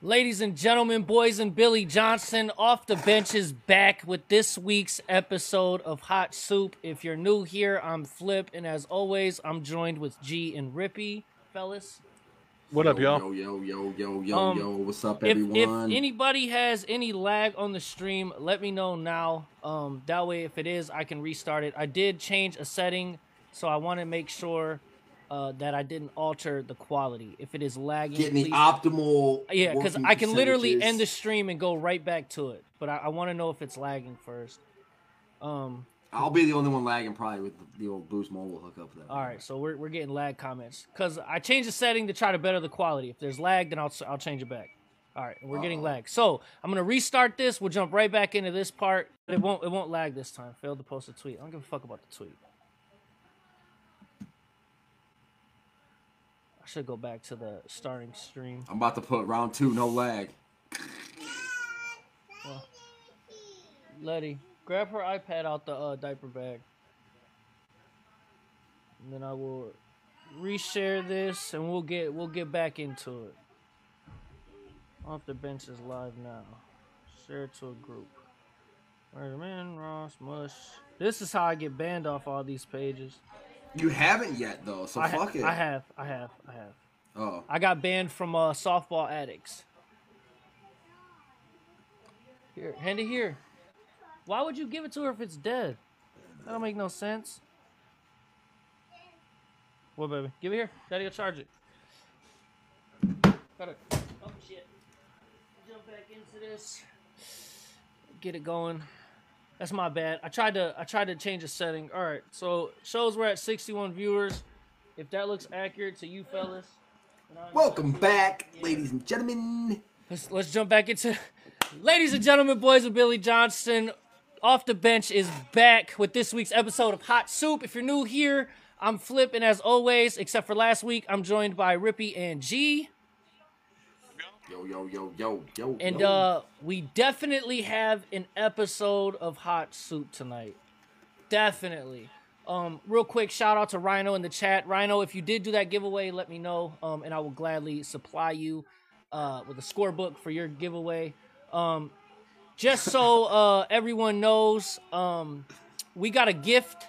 Ladies and gentlemen, boys and Billy Johnson, off the bench is back with this week's episode of Hot Soup. If you're new here, I'm Flip, and as always, I'm joined with G and Rippy. Fellas, what up, y'all? Yo, what's up, everyone? If anybody has any lag on the stream, let me know now. That way, if it is, I can restart it. I did change a setting, so I want to make sure that I didn't alter the quality. If it is lagging, getting the optimal. Yeah, because I can literally end the stream and go right back to it. But I want to know if it's lagging first. I'll be the only one lagging probably with the old Boost Mobile hookup though. All right, so we're getting lag comments because I changed the setting to try to better the quality. If there's lag, then I'll change it back. All right, we're getting lag. So I'm gonna restart this. We'll jump right back into this part. But it won't lag this time. Failed to post a tweet. I don't give a fuck about the tweet. Should go back to the starting stream. I'm about to put round two, no lag. Well, Letty, grab her iPad out the diaper bag. And then I will reshare this, and we'll get back into it. Off the Bench is live now. Share it to a group. Murderman, Ross, Mush. This is how I get banned off all these pages. You haven't yet, though, so fuck it. I have. Oh. I got banned from Softball Addicts. Here, hand it here. Why would you give it to her if it's dead? That don't make no sense. What, baby? Give it here. Daddy will charge it. Got it. Oh, shit. Jump back into this. Get it going. That's my bad. I tried to change the setting. All right, so shows we're at 61 viewers. If that looks accurate to you fellas. Welcome back, ladies and gentlemen. Let's jump back into... Ladies and gentlemen, boys and Billy Johnson, Off the Bench is back with this week's episode of Hot Soup. If you're new here, I'm Flip, and as always, except for last week, I'm joined by Rippy and G. Yo. And we definitely have an episode of Hot Soup tonight. Definitely. Real quick, shout out to Rhino in the chat. Rhino, if you did do that giveaway, let me know, and I will gladly supply you with a scorebook for your giveaway. Just so everyone knows, we got a gift.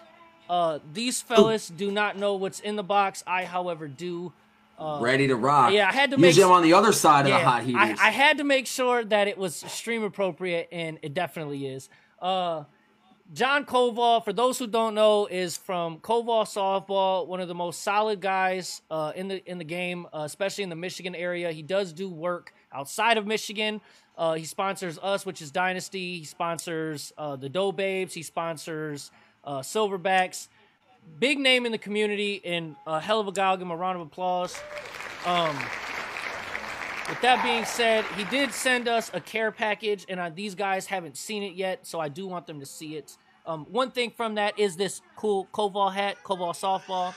These fellas do not know what's in the box. I, however, do. Ready to rock. Yeah, I had to make sure on the other side of the hot heat. I had to make sure that it was stream appropriate, and it definitely is. John Koval, for those who don't know, is from Koval Softball, one of the most solid guys in the game, especially in the Michigan area. He does do work outside of Michigan. He sponsors us, which is Dynasty. He sponsors the Dough Babes. He sponsors Silverbacks. Big name in the community, and a hell of a guy. I'll give him a round of applause. With that being said, he did send us a care package, and these guys haven't seen it yet, so I do want them to see it. One thing from that is this cool Koval hat, Koval Softball.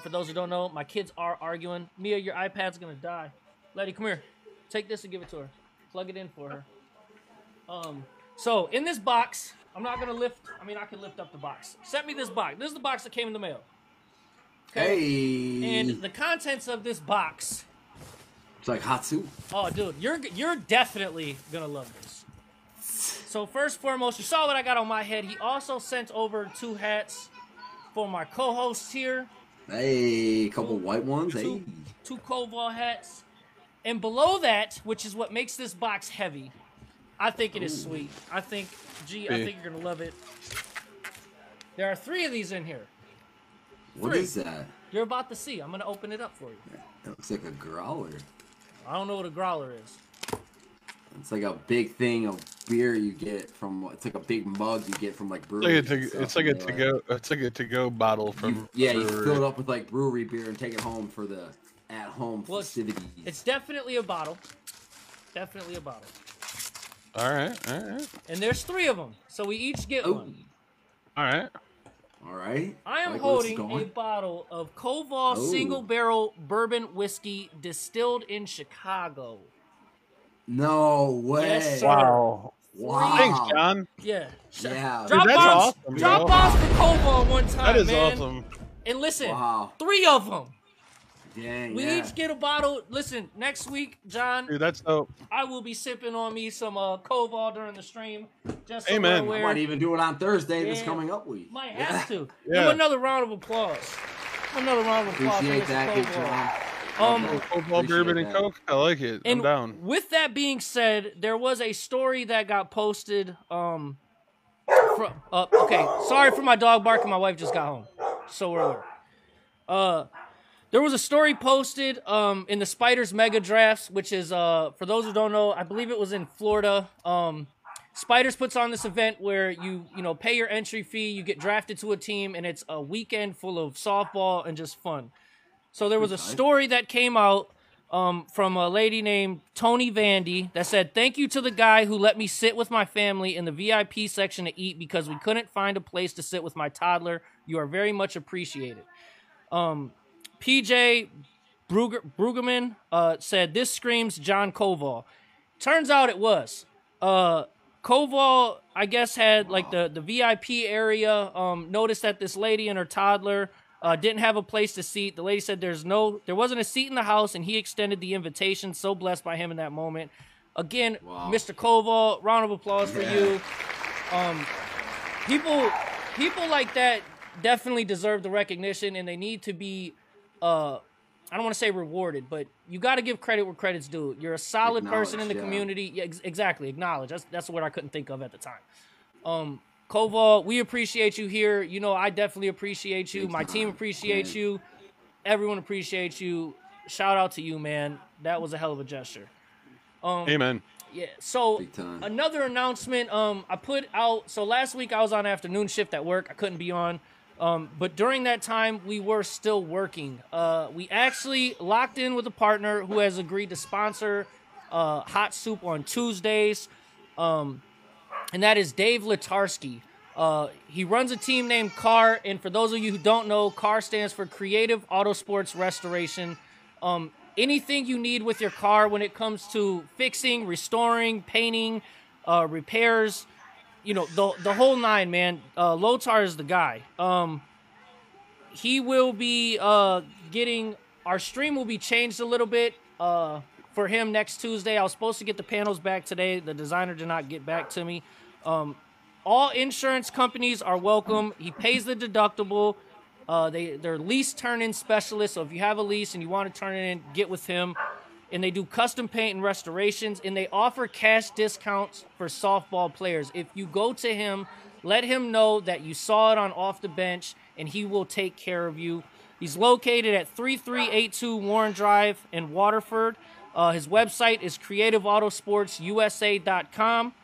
For those who don't know, my kids are arguing. Mia, your iPad's going to die. Letty, come here. Take this and give it to her. Plug it in for her. So in this box... I'm not going to lift. I mean, I can lift up the box. Sent me this box. This is the box that came in the mail. Okay. Hey. And the contents of this box. It's like hot soup. Oh, dude. You're definitely going to love this. So, first and foremost, you saw what I got on my head. He also sent over two hats for my co-hosts here. Hey. A couple white ones. Two Koval hats. And below that, which is what makes this box heavy, I think it is sweet. I think you're gonna love it. There are three of these in here. What is that? You're about to see. I'm gonna open it up for you. That looks like a growler. I don't know what a growler is. It's like a big thing of beer you get from. It's like a big mug you get from like brewery. It's like a to-go bottle from. You fill it up with like brewery beer and take it home for the at-home festivities. It's definitely a bottle. Definitely a bottle. All right. And there's three of them, so we each get one. All right. I am holding a bottle of Koval Single Barrel Bourbon Whiskey distilled in Chicago. No way. Yes, wow. Thanks, John. Yeah. Dude, that's awesome. Drop bombs for Koval one time, man. That is awesome. And listen, three of them. Dang, we each get a bottle. Listen, next week, John, dude, that's dope. I will be sipping on me some Koval during the stream. Just so Amen. I might even do it on Thursday. That's coming up week. Might have to. Yeah. Give another round of applause. Another round of applause. Appreciate that, John. Koval bourbon and Coke. I like it. I'm down. With that being said, there was a story that got posted. Okay, sorry for my dog barking. My wife just got home so early. There was a story posted in the Spiders Mega Drafts, which is, for those who don't know, I believe it was in Florida. Spiders puts on this event where you pay your entry fee, you get drafted to a team, and it's a weekend full of softball and just fun. So there was a story that came out from a lady named Tony Vandy that said, "Thank you to the guy who let me sit with my family in the VIP section to eat because we couldn't find a place to sit with my toddler. You are very much appreciated." PJ Brueggemann said, "This screams John Koval." Turns out it was. Koval, I guess, had like the VIP area. Noticed that this lady and her toddler didn't have a place to seat. The lady said there wasn't a seat in the house, and he extended the invitation. So blessed by him in that moment. Again, wow. Mr. Koval, round of applause for you. People like that definitely deserve the recognition, and they need to be... I don't want to say rewarded, but you got to give credit where credit's due. You're a solid person in the community. Yeah, exactly. Acknowledge. That's the word I couldn't think of at the time. Koval, we appreciate you here. You know, I definitely appreciate you. My team appreciates you. Everyone appreciates you. Shout out to you, man. That was a hell of a gesture. Amen. Yeah. So another announcement. I put out. So last week I was on afternoon shift at work. I couldn't be on. But during that time, we were still working. We actually locked in with a partner who has agreed to sponsor Hot Soup on Tuesdays, and that is Dave Litarski. He runs a team named CAR, and for those of you who don't know, CAR stands for Creative Auto Sports Restoration. Anything you need with your car when it comes to fixing, restoring, painting, repairs, you know, the whole nine, man. Lotar is the guy. He will be getting... Our stream will be changed a little bit for him next Tuesday. I was supposed to get the panels back today. The designer did not get back to me. All insurance companies are welcome. He pays the deductible. They're lease turn-in specialists, so if you have a lease and you want to turn it in, get with him. And they do custom paint and restorations, and they offer cash discounts for softball players. If you go to him, let him know that you saw it on Off the Bench, and he will take care of you. He's located at 3382 Warren Drive in Waterford. His website is creativeautosportsusa.com,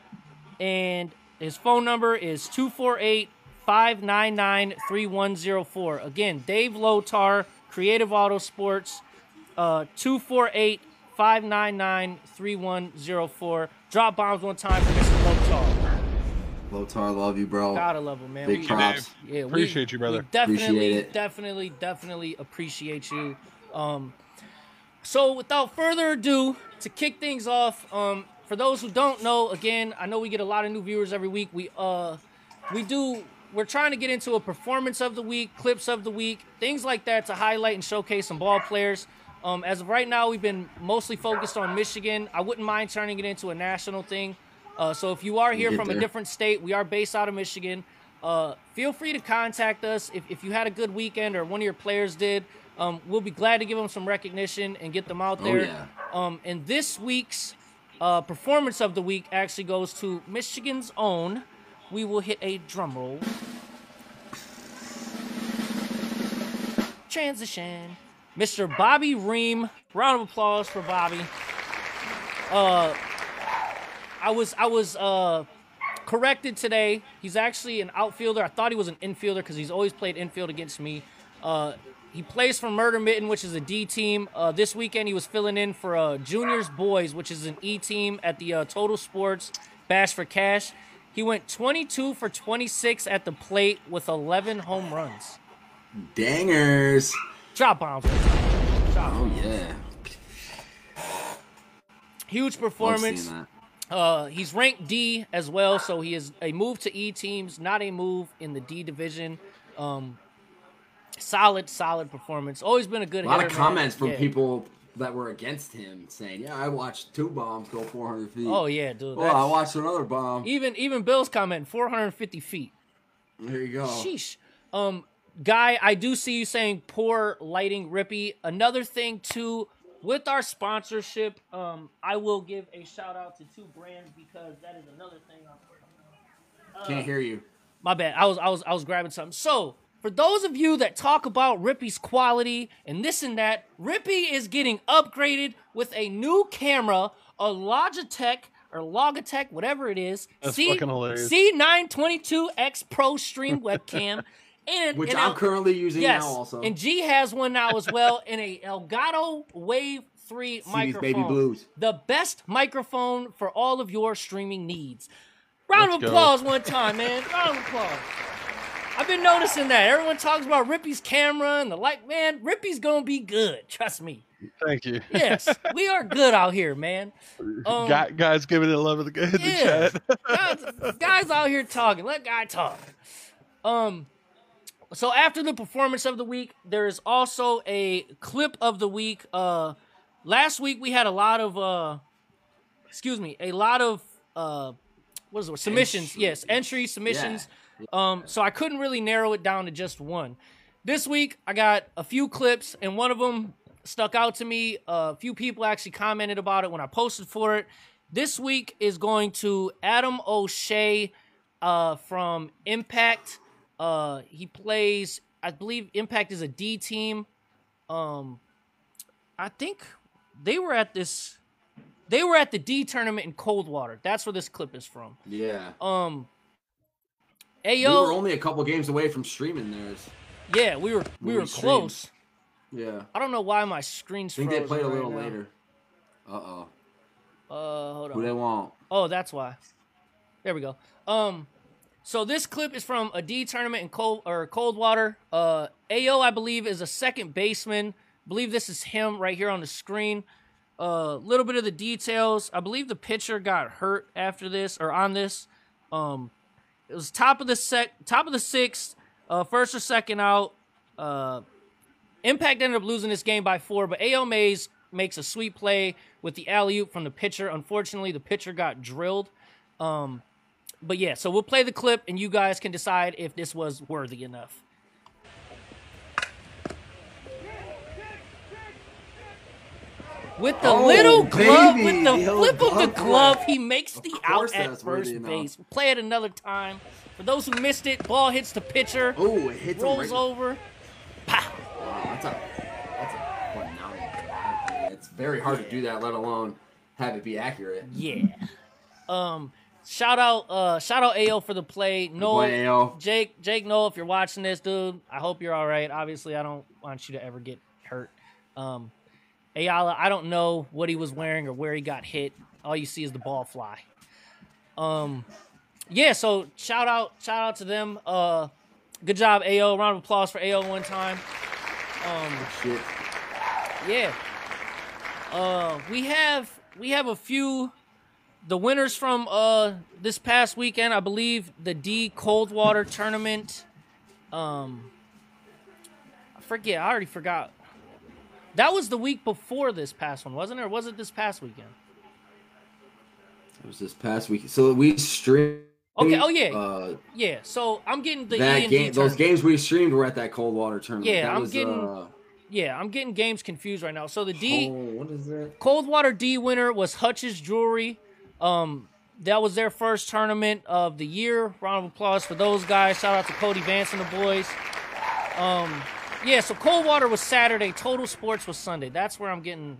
and his phone number is 248-599-3104. Again, Dave Lotar, Creative Auto Sports, 248-599-3104. Drop bombs one time for Mr. Lotar. Lotar, love you, bro. Gotta love him, man. Big props. Yeah, appreciate you, brother. Definitely appreciate you. So without further ado, to kick things off, for those who don't know, again, I know we get a lot of new viewers every week. We're trying to get into a performance of the week, clips of the week, things like that to highlight and showcase some ball players. As of right now, we've been mostly focused on Michigan. I wouldn't mind turning it into a national thing. So if you are here from a different state, we are based out of Michigan. Feel free to contact us if you had a good weekend or one of your players did. We'll be glad to give them some recognition and get them out there. Oh, yeah. And this week's performance of the week actually goes to Michigan's own. We will hit a drum roll. Transition. Mr. Bobby Ream, round of applause for Bobby. I was corrected today. He's actually an outfielder. I thought he was an infielder because he's always played infield against me. He plays for Murder Mitten, which is a D team. This weekend he was filling in for Junior's Boys, which is an E team at the Total Sports Bash for Cash. He went 22 for 26 at the plate with 11 home runs. Dangers. Drop bomb. Oh, yeah. Huge performance. He's ranked D as well, so he is a move to E teams, not a move in the D division. Solid performance. Always been a good hitter. A lot of comments from people that were against him saying, yeah, I watched two bombs go 400 feet. Oh, yeah, dude. Well, I watched another bomb. Even Bill's commenting, 450 feet. There you go. Sheesh. Guy, I do see you saying poor lighting, Rippy. Another thing, too, with our sponsorship, I will give a shout-out to two brands because that is another thing I'm working on. Can't hear you. My bad. I was grabbing something. So, for those of you that talk about Rippy's quality and this and that, Rippy is getting upgraded with a new camera, a Logitech, whatever it is. That's fucking hilarious. C922X Pro Stream Webcam. Which I'm currently using now also. And G has one now as well, and a Elgato Wave 3 microphone. Baby blues. The best microphone for all of your streaming needs. Round of applause one time, man. Round of applause. I've been noticing that. Everyone talks about Rippy's camera and the like. Man, Rippy's going to be good. Trust me. Thank you. Yes, we are good out here, man. Guys giving it a love of the chat. guys out here talking. Let Guy talk. So after the performance of the week, there is also a clip of the week. Last week we had a lot of submissions. Entry submissions. Yeah. So I couldn't really narrow it down to just one. This week I got a few clips, and one of them stuck out to me. A few people actually commented about it when I posted for it. This week is going to Adam O'Shea from Impact. He plays, I believe Impact is a D team. I think they were at the D tournament in Coldwater. That's where this clip is from. Yeah. Hey, yo, we were only a couple games away from streaming theirs. Yeah, we were close. Yeah. I don't know why my screen's frozen. I think they played a little later. Uh-oh. Hold on. Who they want? Oh, that's why. There we go. So this clip is from a D tournament in Coldwater. AO, I believe, is a second baseman. I believe this is him right here on the screen. A little bit of the details. I believe the pitcher got hurt after this or on this. It was top of the sixth, first or second out. Impact ended up losing this game by 4, but AO Mays makes a sweet play with the alley-oop from the pitcher. Unfortunately, the pitcher got drilled. But yeah, so we'll play the clip, and you guys can decide if this was worthy enough. With the glove, with the flip of the glove, he makes the out at first base. We'll play it another time. For those who missed it, ball hits the pitcher. Oh, it hits rolls over. Pow! Wow, that's a phenomenal. It's very hard to do that, let alone have it be accurate. Yeah. Shout out AO for the play. Noel, Jake Noel, if you're watching this, dude, I hope you're all right. Obviously, I don't want you to ever get hurt. Ayala, I don't know what he was wearing or where he got hit. All you see is the ball fly. Yeah, so shout out to them. Good job, AO. Round of applause for AO one time. Shit. Yeah. We have a few. The winners from this past weekend, I believe, the D Coldwater tournament. I forget. I already forgot. That was the week before this past one, wasn't it? Or was it this past weekend? It was this past weekend. So we streamed. Okay. Oh yeah. Yeah. So I'm getting the that game. Those games we streamed were at that Coldwater tournament. Yeah, I'm getting games confused right now. So the D what is that? Coldwater D winner was Hutch's Jewelry. That was their first tournament of the year. Round of applause for those guys. Shout out to Cody Vance and the boys. Yeah, so Coldwater was Saturday. Total Sports was Sunday. That's where I'm getting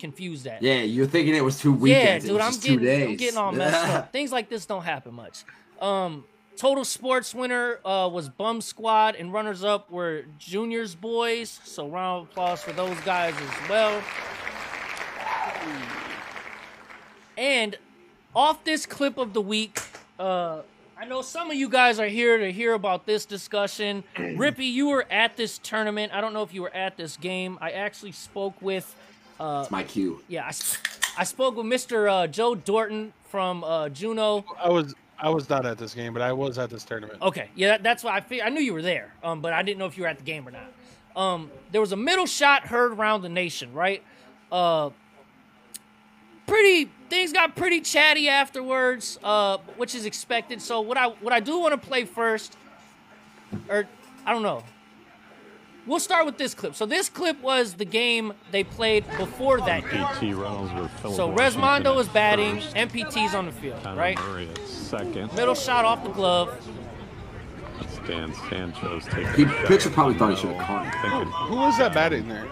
confused at. Yeah, you're thinking it was 2 weekends. Yeah, dude, I'm getting all messed up. Things like this don't happen much. Total Sports winner was Bum Squad, and runners-up were Junior's Boys. So round of applause for those guys as well. And off this clip of the week, I know some of you guys are here to hear about this discussion. Rippy, you were at this tournament. I don't know if you were at this game. I actually spoke with... it's my cue. Yeah, I spoke with Mr. Joe Dorton from Juneau. I was I was not at this game, but I was at this tournament. Okay, yeah, that's why I knew you were there, but I didn't know if you were at the game or not. There was a middle shot heard around the nation, right? Things got pretty chatty afterwards, which is expected. So what I do want to play first, or I don't know. We'll start with this clip. So this clip was the game they played before that game. So Rezmondo is batting, MPT's on the field, right? Second. Middle shot off the glove. Dan Sancho's taking a shot. Pitcher probably thought he should have caught him. Who was that batting there?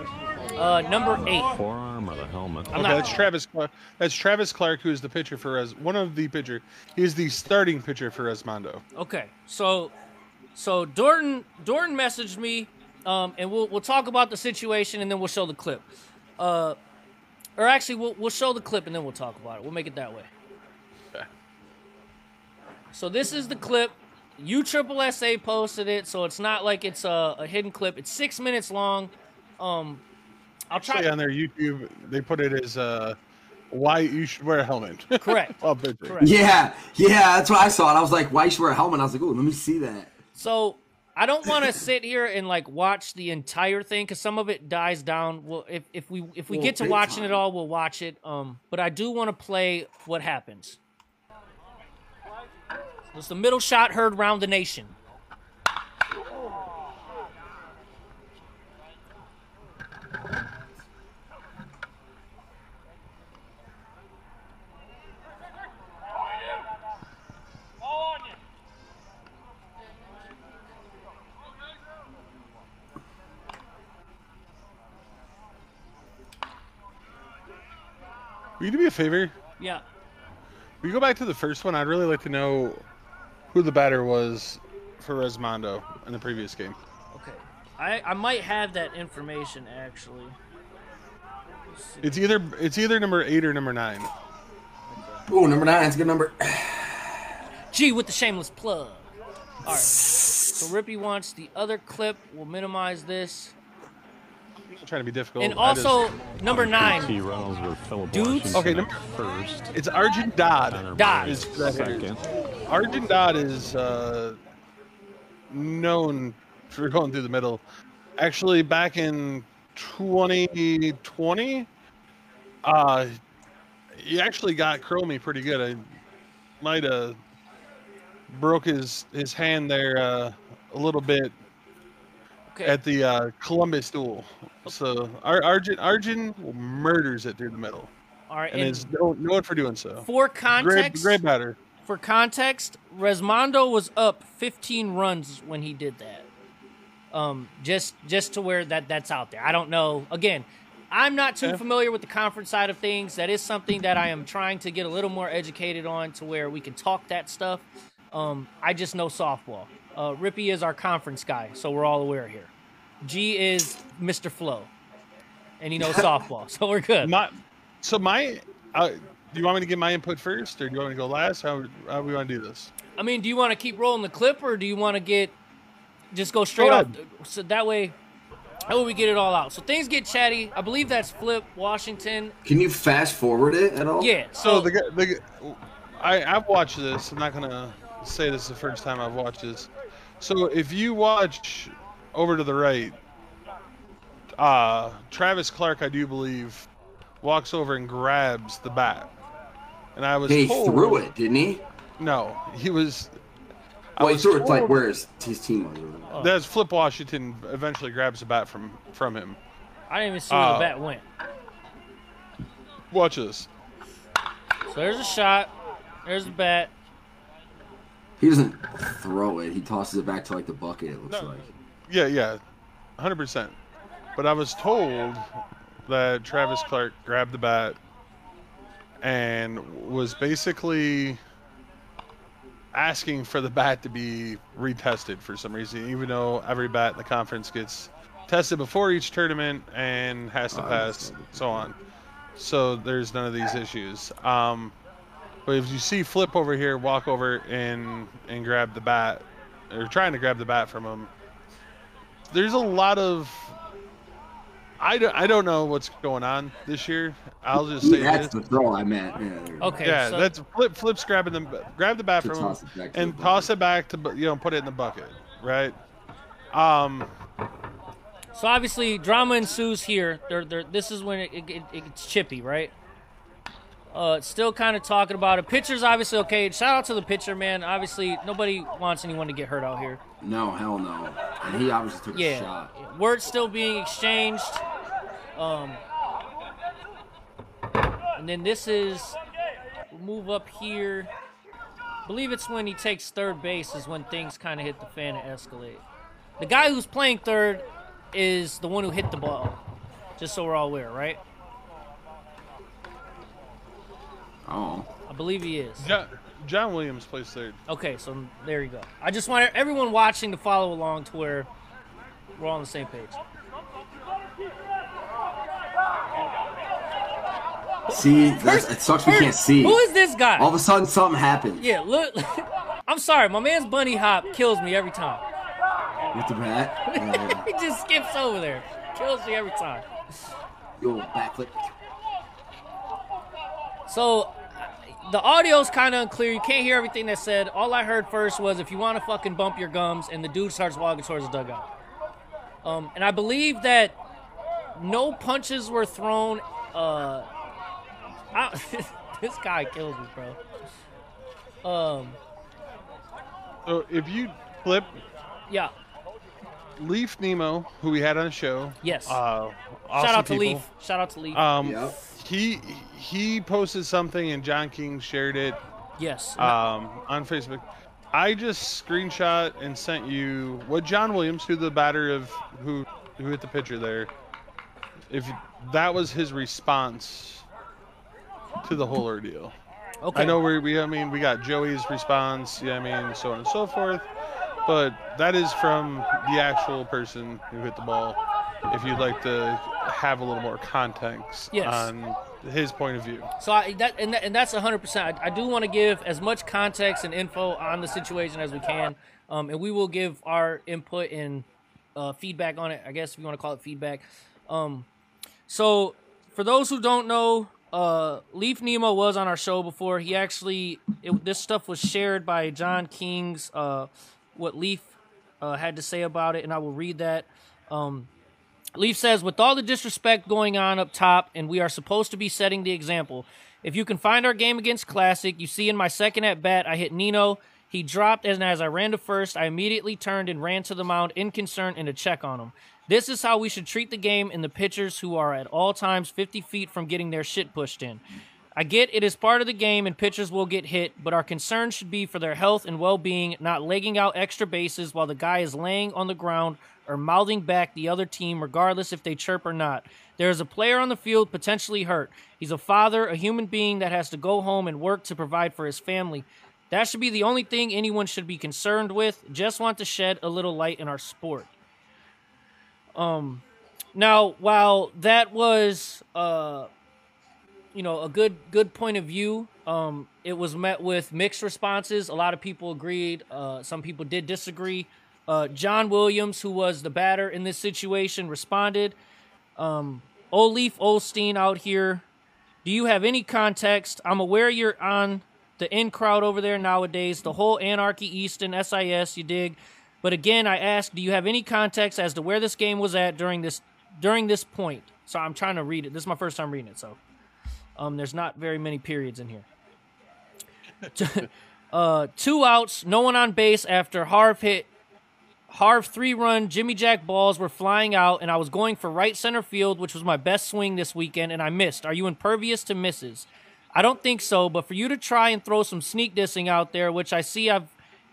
Number 8. Forearm or the helmet. Okay, that's Travis Clark. That's Travis Clark, who is the pitcher for us. One of the pitcher. He is the starting pitcher for Rezmondo. Okay, so Dorton messaged me. And we'll talk about the situation, and then we'll show the clip. Or actually, we'll show the clip, and then we'll talk about it. We'll make it that way. Okay. So this is the clip. U-Triple-S-A posted it, so it's not like it's a hidden clip. It's 6 minutes long. I'll try on their YouTube, they put it as why you should wear a helmet. Correct. Correct. Yeah, that's what I saw. And I was like, why you should wear a helmet? And I was like, ooh, let me see that. So... I don't want to sit here and like watch the entire thing because some of it dies down. Well, if we get to watching it all, we'll watch it. But I do want to play what happens. It's the middle shot heard round the nation. Will you do me a favor? Yeah. Will you go back to the first one? I'd really like to know who the batter was for Rezmondo in the previous game. Okay. I might have that information, actually. It's either number 8 or number 9. Okay. Ooh, number 9. That's a good number. Gee, with the shameless plug. All right. So Rippy wants the other clip. We'll minimize this. I'm trying to be difficult. And also, number 9. Dudes. Okay, number first. It's Arjun Dodd. Is second. Arjun Dodd is known for going through the middle. Actually, back in 2020, he actually got Chromie pretty good. I might have broke his hand there a little bit. Okay. At the Columbus duel. So Arjun murders it through the middle. All right, and is known for doing so. For context, great batter. For context, Rezmondo was up 15 runs when he did that. Just to where that's out there. I don't know. Again, I'm not too familiar with the conference side of things. That is something that I am trying to get a little more educated on, to where we can talk that stuff. I just know softball. Rippy is our conference guy, so we're all aware here. G is Mr. Flow, and he knows softball, so we're good. Do you want me to get my input first, or do you want me to go last? How do we want to do this? I mean, do you want to keep rolling the clip, or do you want to just go straight off? So that way we get it all out. So things get chatty. I believe that's Flip Washington. Can you fast forward it at all? Yeah. So I've watched this. I'm not gonna say this is the first time I've watched this. So if you watch over to the right, Travis Clark, I do believe, walks over and grabs the bat. And I was told, he threw it, didn't he? No, he was... Well, he threw it like where his team was. That's Flip Washington eventually grabs the bat from him. I didn't even see where the bat went. Watch this. So there's a shot. There's the bat. He doesn't throw it. He tosses it back to, like, the bucket, it looks like. Yeah, 100%. But I was told that Travis Clark grabbed the bat and was basically asking for the bat to be retested for some reason, even though every bat in the conference gets tested before each tournament and has to pass, so on. So there's none of these issues. But if you see Flip over here walk over and grab the bat, or trying to grab the bat from him, there's a lot of I don't know what's going on this year. I'll just say that's this. The throw I meant. Yeah, okay. Yeah, so that's Flip's grabbing them, grab the bat from him and toss it back to, you know, put it in the bucket, right? So obviously drama ensues here. This is when it's chippy, right? Still kind of talking about it. Pitcher's obviously okay. Shout out to the pitcher, man. Obviously, nobody wants anyone to get hurt out here. No, hell no. And he obviously took a shot. Word's still being exchanged. And then this is... We'll move up here. I believe it's when he takes third base is when things kind of hit the fan and escalate. The guy who's playing third is the one who hit the ball. Just so we're all aware, right? Oh. I believe he is. John Williams plays third. Okay, so there you go. I just want everyone watching to follow along to where we're all on the same page. See, it sucks we can't see. Who is this guy? All of a sudden, something happened. Yeah, look. I'm sorry. My man's bunny hop kills me every time. With the bat? He just skips over there. Kills me every time. Yo, backflip. So, the audio's kind of unclear. You can't hear everything that's said. All I heard first was, if you want to fucking bump your gums, and the dude starts walking towards the dugout. And I believe that no punches were thrown. This guy kills me, bro. So, if you flip... Yeah. Leif Nemo, who we had on the show. Yes. Awesome shout out to Leif. Shout out to Leif. Yep. He posted something and John King shared it. Yes. On Facebook. I just screenshot and sent you what John Williams, who the batter of who hit the pitcher there. If that was his response to the whole ordeal. Okay. I know we got Joey's response. Yeah, I mean, so on and so forth. But that is from the actual person who hit the ball. If you'd like to have a little more context on his point of view. So that's 100%. I do want to give as much context and info on the situation as we can, and we will give our input and feedback on it. I guess if you want to call it feedback. So for those who don't know, Leif Nemo was on our show before. He actually this stuff was shared by John King's. What Leif had to say about it, and I will read that. Leif says, with all the disrespect going on up top, and we are supposed to be setting the example. If you can find our game against Classic, you see in my second at-bat, I hit Nino. He dropped, and as I ran to first, I immediately turned and ran to the mound in concern and a check on him. This is how we should treat the game and the pitchers who are at all times 50 feet from getting their shit pushed in. I get it is part of the game and pitchers will get hit, but our concern should be for their health and well-being, not legging out extra bases while the guy is laying on the ground or mouthing back the other team, regardless if they chirp or not. There is a player on the field potentially hurt. He's a father, a human being that has to go home and work to provide for his family. That should be the only thing anyone should be concerned with. Just want to shed a little light in our sport. Now, while that was... you know, a good point of view. It was met with mixed responses. A lot of people agreed. Some people did disagree. John Williams, who was the batter in this situation, responded. Leif Olstein out here. Do you have any context? I'm aware you're on the in crowd over there nowadays. The whole Anarchy Easton, SIS, you dig. But again, I ask, do you have any context as to where this game was at during this point? So I'm trying to read it. This is my first time reading it, so. There's not very many periods in here. 2 outs, no one on base after Harv hit. Harv 3-run, Jimmy Jack balls were flying out, and I was going for right center field, which was my best swing this weekend, and I missed. Are you impervious to misses? I don't think so, but for you to try and throw some sneak dissing out there, which I see I've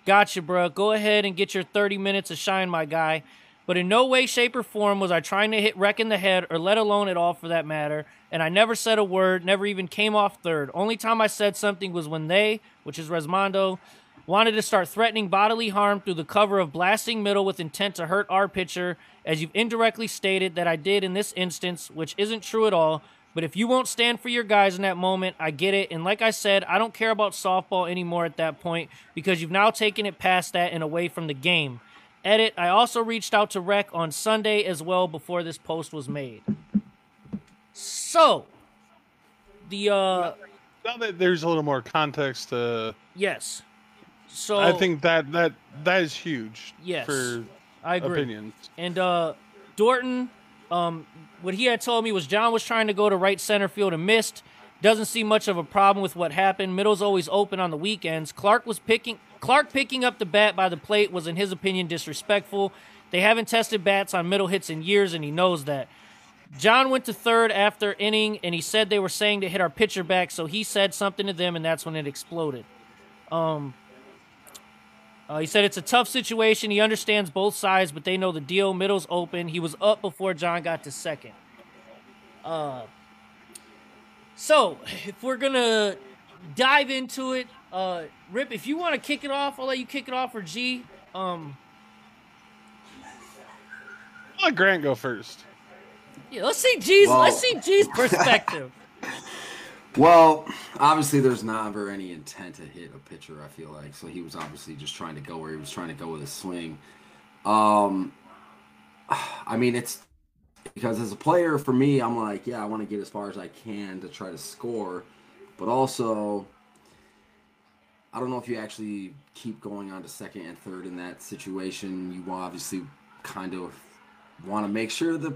got you, bro. Go ahead and get your 30 minutes of shine, my guy. But in no way, shape, or form was I trying to hit Rec in the head, or let alone at all for that matter, and I never said a word, never even came off third. Only time I said something was when they, which is Rezmondo, wanted to start threatening bodily harm through the cover of blasting middle with intent to hurt our pitcher, as you've indirectly stated that I did in this instance, which isn't true at all. But if you won't stand for your guys in that moment, I get it. And like I said, I don't care about softball anymore at that point, because you've now taken it past that and away from the game. Edit. I also reached out to Rec on Sunday as well before this post was made. So, the... Now that there's a little more context to... Yes. So... I think that is huge. Yes. For I agree. Opinions. And Dorton, what he had told me was John was trying to go to right center field and missed. Doesn't see much of a problem with what happened. Middle's always open on the weekends. Clark picking up the bat by the plate was, in his opinion, disrespectful. They haven't tested bats on middle hits in years, and he knows that. John went to third after inning, and he said they were saying to hit our pitcher back, so he said something to them, and that's when it exploded. He said it's a tough situation. He understands both sides, but they know the deal. Middle's open. He was up before John got to second. So, if we're going to dive into it, Rip, if you want to kick it off, I'll let you kick it off, or G. I'll let Grant go first. Yeah, let's see G's perspective. Well, obviously there's never any intent to hit a pitcher, I feel like. So he was obviously just trying to go where he was trying to go with his swing. I mean, it's... Because as a player, for me, I'm like, yeah, I want to get as far as I can to try to score. But also, I don't know if you actually keep going on to second and third in that situation. You obviously kind of want to make sure the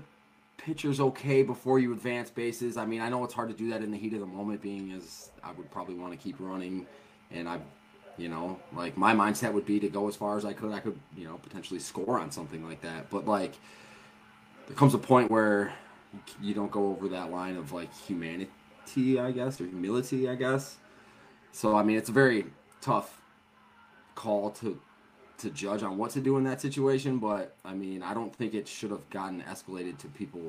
pitcher's okay before you advance bases. I mean, I know it's hard to do that in the heat of the moment, being as I would probably want to keep running. And I, you know, like my mindset would be to go as far as I could. I could, you know, potentially score on something like that. But like... There comes a point where you don't go over that line of, like, humanity, I guess, or humility, I guess. So, I mean, it's a very tough call to judge on what to do in that situation. But, I mean, I don't think it should have gotten escalated to people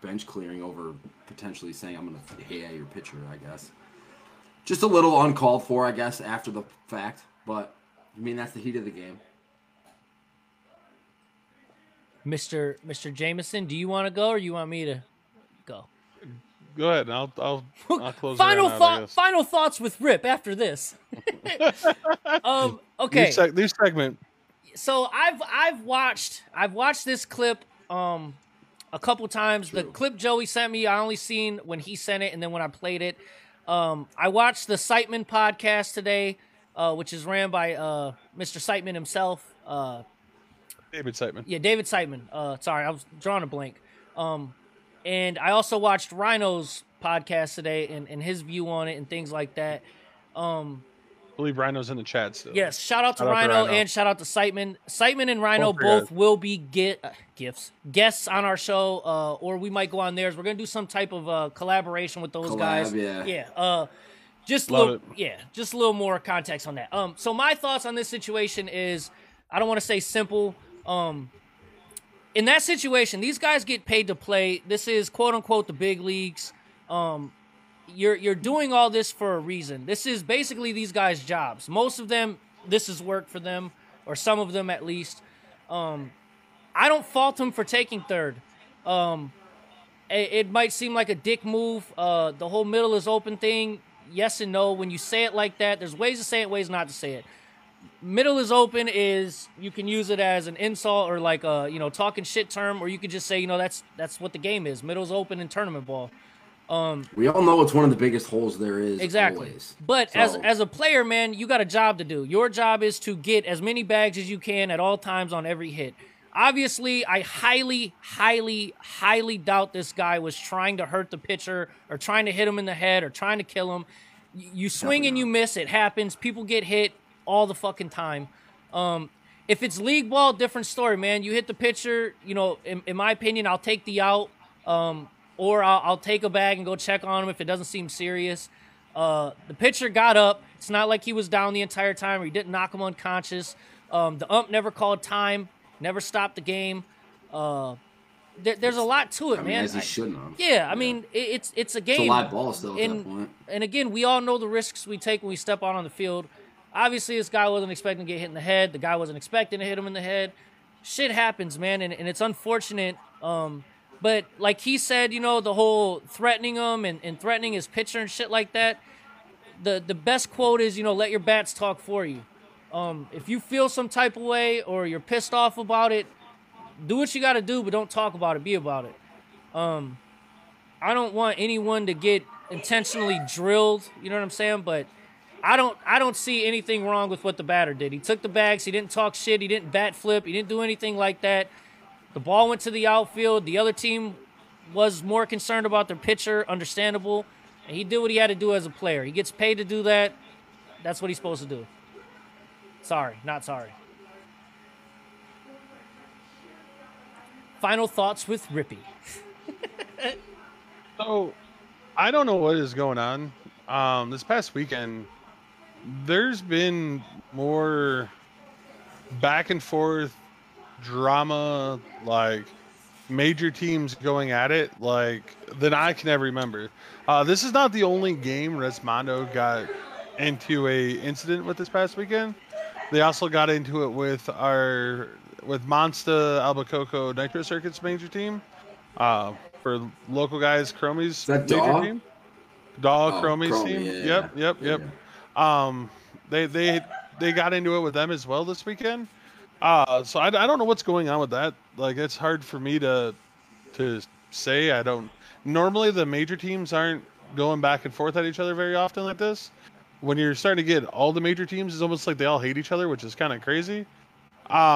bench clearing over potentially saying, I'm going to hit at your pitcher, I guess. Just a little uncalled for, I guess, after the fact. But, I mean, that's the heat of the game. Mr. Jameson, do you want to go or you want me to go? Go ahead, and I'll close. Final thoughts with Rip after this. Okay. New segment. So I've watched this clip a couple times. True. The clip Joey sent me, I only seen when he sent it and then when I played it. I watched the Seitman podcast today, which is ran by Mr. Seitman himself. David Seitman. Yeah, David Seitman. Sorry, I was drawing a blank. And I also watched Rhino's podcast today and his view on it and things like that. I believe Rhino's in the chat still. Yes, shout out to Rhino and shout out to Seitman. Seitman and Rhino both will be guests on our show, or we might go on theirs. We're going to do some type of collaboration with those guys. Yeah. Just a little more context on that. So my thoughts on this situation is, I don't want to say simple. In that situation, these guys get paid to play. This is quote unquote the big leagues. You're doing all this for a reason. This is basically these guys' jobs. Most of them, this is work for them, or some of them at least. I don't fault them for taking third. It might seem like a dick move. The whole middle is open thing. Yes and no. When you say it like that, there's ways to say it, ways not to say it. Middle is open is you can use it as an insult or like a, you know, talking shit term, or you could just say, you know, that's what the game is. Middle's open in tournament ball. We all know it's one of the biggest holes there is. Exactly. Always. But so, as a player, man, you got a job to do. Your job is to get as many bags as you can at all times on every hit. Obviously, I highly, highly, highly doubt this guy was trying to hurt the pitcher or trying to hit him in the head or trying to kill him. You swing and you miss. It happens. People get hit all the fucking time. If it's league ball, different story, man. You hit the pitcher, you know, in my opinion, I'll take the out, or I'll take a bag and go check on him if it doesn't seem serious. The pitcher got up. It's not like he was down the entire time or he didn't knock him unconscious. The ump never called time, never stopped the game. There's a lot to it, man. As he shouldn't have. Yeah, I mean, it's a game. It's a live ball still at that point. And again, we all know the risks we take when we step out on the field. Obviously, this guy wasn't expecting to get hit in the head. The guy wasn't expecting to hit him in the head. Shit happens, man, and it's unfortunate. But like he said, you know, the whole threatening him and threatening his pitcher and shit like that, the best quote is, you know, let your bats talk for you. If you feel some type of way or you're pissed off about it, do what you got to do, but don't talk about it. Be about it. I don't want anyone to get intentionally drilled. You know what I'm saying? But I don't see anything wrong with what the batter did. He took the bags. He didn't talk shit. He didn't bat flip. He didn't do anything like that. The ball went to the outfield. The other team was more concerned about their pitcher, understandable. And he did what he had to do as a player. He gets paid to do that. That's what he's supposed to do. Sorry, not sorry. Final thoughts with Rippy. So, I don't know what is going on. This past weekend, there's been more back and forth drama, like major teams going at it, like than I can ever remember. This is not the only game Rezmondo got into a incident with this past weekend. They also got into it with Monsta Albucoco Nitro Circuit's major team. For local guys, Chromies major team. Chromies team. Yeah. Yep. They got into it with them as well this weekend. So I don't know what's going on with that. Like, it's hard for me to say. I don't. Normally the major teams aren't going back and forth at each other very often like this. When you're starting to get all the major teams, it's almost like they all hate each other, which is kind of crazy. So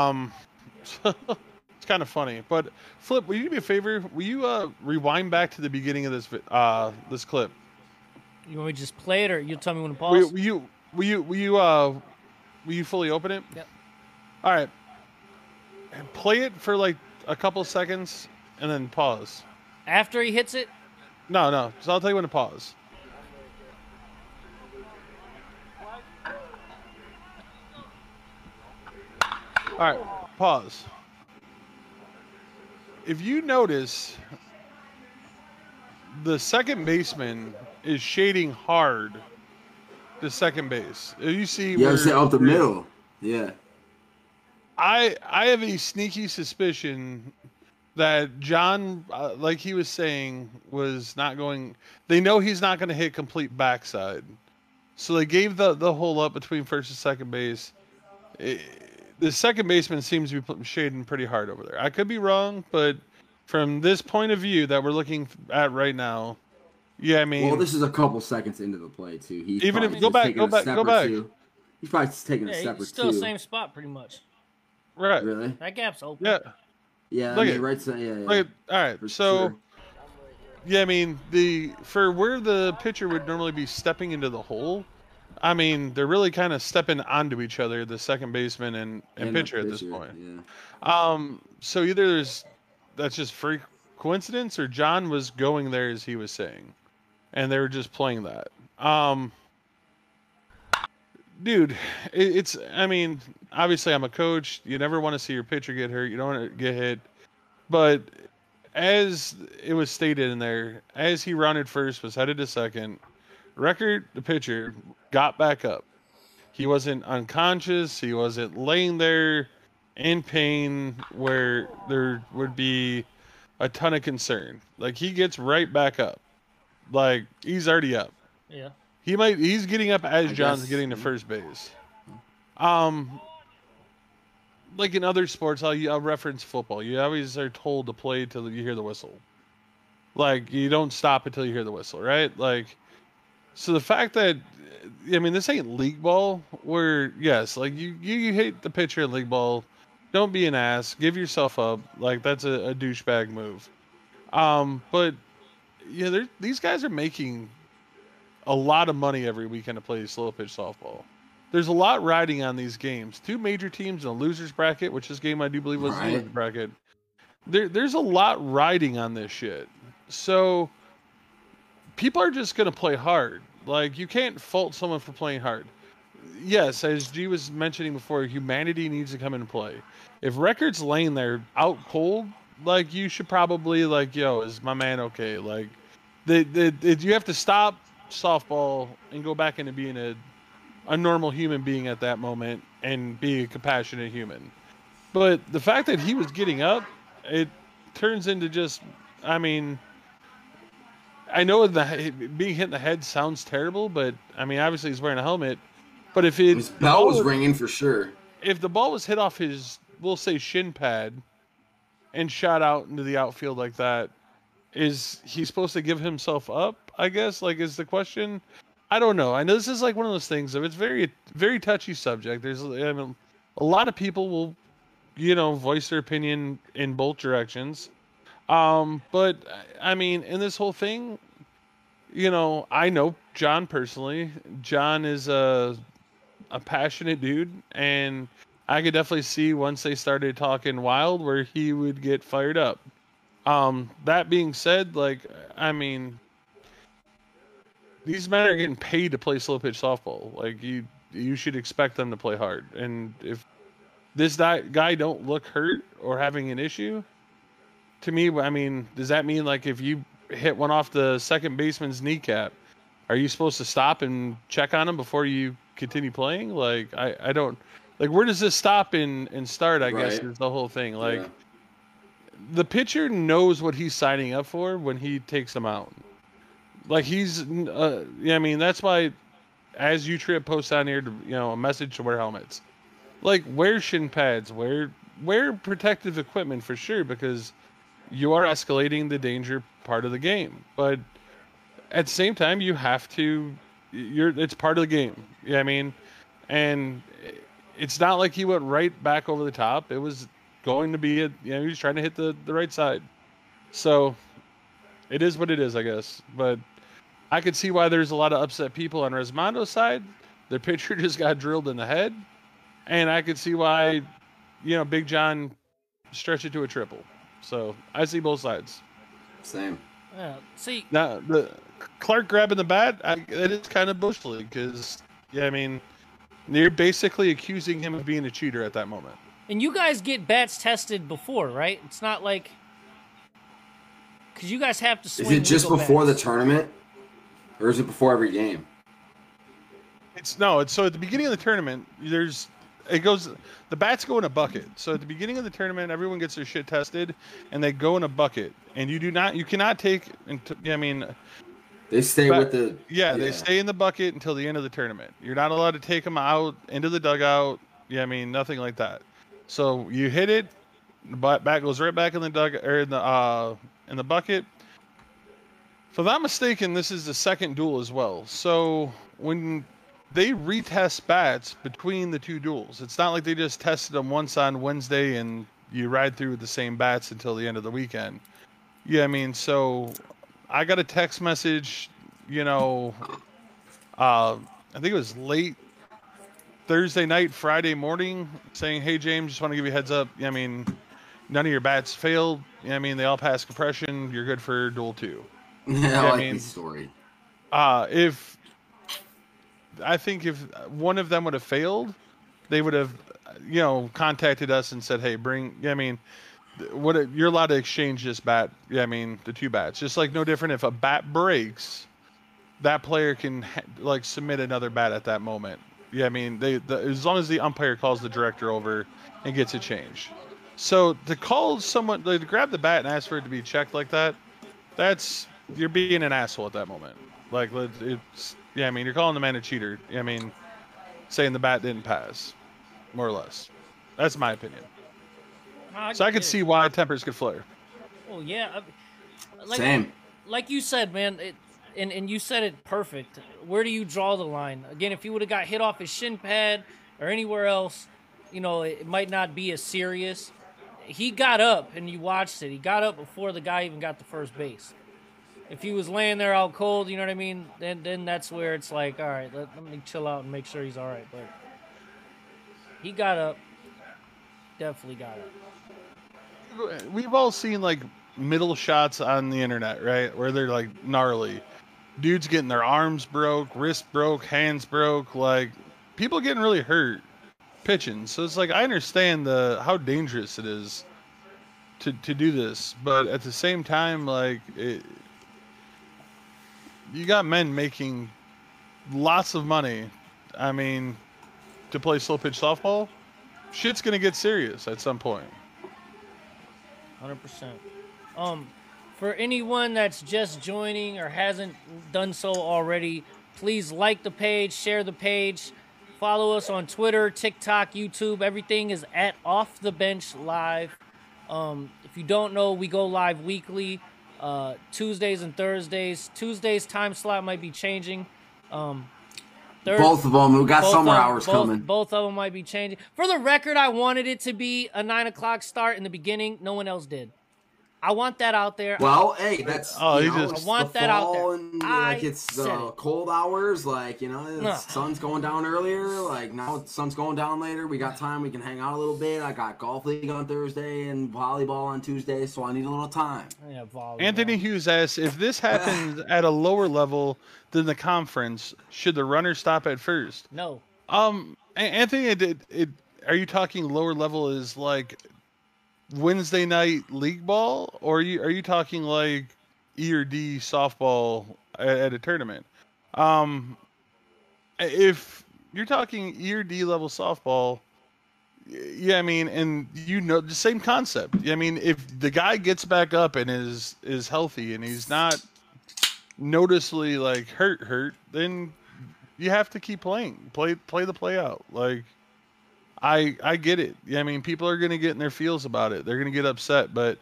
it's kind of funny. But Flip, will you do me a favor? Will you rewind back to the beginning of this clip? You want me to just play it, or you'll tell me when to pause? Will you fully open it? Yep. All right. And play it for like a couple seconds and then pause. After he hits it? No. So I'll tell you when to pause. All right, pause. If you notice, the second baseman is shading hard to second base. You see, out the middle. Yeah. I have a sneaky suspicion that John, like he was saying, was not going. They know he's not going to hit complete backside, so they gave the hole up between first and second base. The second baseman seems to be shading pretty hard over there. I could be wrong, but from this point of view that we're looking at right now, yeah, I mean, well, this is a couple seconds into the play too. He's even if go back. He's probably taking a step or two. Still the same spot, pretty much. Right. Really? That gap's open. Yeah. Yeah. Look, I mean, it. Right side. Yeah. Look it. All right. For so, sure. Yeah, I mean, for where the pitcher would normally be stepping into the hole. I mean, they're really kind of stepping onto each other, the second baseman and pitcher at this point. Yeah. So either that's just freak coincidence, or John was going there as he was saying, and they were just playing that. Dude, it's. I mean, obviously, I'm a coach. You never want to see your pitcher get hurt. You don't want to get hit. But as it was stated in there, as he rounded first, was headed to second, Record, the pitcher, got back up. He wasn't unconscious. He wasn't laying there in pain where there would be a ton of concern. Like, he gets right back up. Like, he's already up. Yeah. He's getting up as John's getting to first base. Like in other sports, I'll reference football. You always are told to play till you hear the whistle. Like, you don't stop until you hear the whistle, right? Like, so the fact that, I mean, this ain't league ball where, yes, like you hit the pitcher in league ball. Don't be an ass. Give yourself up. Like, that's a douchebag move. But yeah, these guys are making a lot of money every weekend to play slow pitch softball. There's a lot riding on these games. Two major teams in a loser's bracket, which this game I do believe was the loser's bracket. There's a lot riding on this shit. So people are just going to play hard. Like, you can't fault someone for playing hard. Yes, as G was mentioning before, humanity needs to come into play. If Record's laying there out cold, like, you should probably, like, yo, is my man okay? Like, you have to stop softball and go back into being a normal human being at that moment and be a compassionate human. But the fact that he was getting up, it turns into just, I mean, I know being hit in the head sounds terrible, but I mean, obviously he's wearing a helmet. But if it, his bell was ringing for sure. If the ball was hit off his, we'll say, shin pad and shot out into the outfield like that, is he supposed to give himself up, I guess? Like, is the question? I don't know. I know this is like one of those things of, it's very, very touchy subject. There's, I mean, a lot of people will, you know, voice their opinion in both directions. But I mean, in this whole thing, you know, I know John personally. John is a passionate dude, and I could definitely see once they started talking wild where he would get fired up. That being said, like, I mean, these men are getting paid to play slow pitch softball. Like, you should expect them to play hard. And if this guy don't look hurt or having an issue, to me, I mean, does that mean, like, if you hit one off the second baseman's kneecap, are you supposed to stop and check on him before you continue playing? Like, I don't, like, where does this stop and start, I guess, is the whole thing. Like, yeah. The pitcher knows what he's signing up for when he takes them out. Like, he's, yeah, I mean, that's why, as U-Trip posts on here, you know, a message to wear helmets. Like, wear shin pads, wear protective equipment for sure, because you are escalating the danger part of the game. But at the same time, you have to, it's part of the game. Yeah, I mean, and it's not like he went right back over the top. It was going to be, you know, he was trying to hit the right side. So it is what it is, I guess. But I could see why there's a lot of upset people on Rezmondo's side. Their pitcher just got drilled in the head. And I could see why, you know, Big John stretched it to a triple. So I see both sides. Same. Yeah. See. Now, the Clark grabbing the bat, it is kind of bush league because, yeah, I mean, you're basically accusing him of being a cheater at that moment. And you guys get bats tested before, right? It's not like, because you guys have to swing. Is it just before the tournament, or is it before every game? It's so at the beginning of the tournament, the bats go in a bucket. So at the beginning of the tournament, everyone gets their shit tested, and they go in a bucket. And you cannot take. I mean, they stay with the. Yeah, they stay in the bucket until the end of the tournament. You're not allowed to take them out into the dugout. Yeah, I mean, nothing like that. So you hit it, the bat goes right back in the dugout or in the bucket. If I'm not mistaken, this is the second duel as well. So when they retest bats between the two duels. It's not like they just tested them once on Wednesday and you ride through with the same bats until the end of the weekend. Yeah, I mean, so I got a text message, you know, I think it was late Thursday night, Friday morning, saying, hey, James, just want to give you a heads up. I mean, none of your bats failed. I mean, they all passed compression. You're good for duel two. Yeah, I like this story. I think if one of them would have failed, they would have, you know, contacted us and said, hey, you're allowed to exchange this bat. Yeah, I mean, the two bats, just like no different. If a bat breaks, that player can like submit another bat at that moment. Yeah, I mean, as long as the umpire calls the director over and gets a change. So to call someone, to grab the bat and ask for it to be checked like that, you're being an asshole at that moment. Like, it's, yeah, I mean, you're calling the man a cheater. I mean, saying the bat didn't pass, more or less. That's my opinion. So I could see why tempers could flare. Well, yeah. Same. Like you said, man, and you said it perfect. Where do you draw the line? Again, if he would have got hit off his shin pad or anywhere else, you know, it might not be as serious. He got up, and you watched it. He got up before the guy even got to first base. If he was laying there out cold, you know what I mean, then that's where it's like, all right, let me chill out and make sure he's all right. But he got up, definitely got up. We've all seen, like, middle shots on the internet, right, where they're, like, gnarly. Dudes getting their arms broke, wrists broke, hands broke, like, people getting really hurt pitching. So it's like, I understand how dangerous it is to do this, but at the same time, like, you got men making lots of money, I mean, to play slow pitch softball. Shit's gonna get serious at some point. 100%. For anyone that's just joining or hasn't done so already, please like the page, share the page, Follow us on Twitter, TikTok, YouTube. Everything is at Off the Bench Live. If you don't know, we go live weekly, Tuesdays and Thursdays. Tuesdays time slot might be changing. Both of them. We got summer hours coming. Both of them might be changing. For the record, I wanted it to be a 9 o'clock start in the beginning. No one else did. I want that out there. Well, hey, that's I want that out there. And, like it's the cold hours, like the sun's going down earlier. Like now, the sun's going down later. We got time. We can hang out a little bit. I got golf league on Thursday and volleyball on Tuesday, so I need a little time. Yeah, volleyball. Anthony Hughes asks, if this happens at a lower level than the conference, should the runner stop at first? No. Anthony, are you talking lower level is like Wednesday night league ball, or are you talking like E or D softball at a tournament? If you're talking E or D level softball, yeah, I mean, and the same concept. I mean, if the guy gets back up and is healthy and he's not noticeably like hurt, then you have to keep playing. Play the play out. Like, I get it. Yeah, I mean, people are going to get in their feels about it. They're going to get upset, but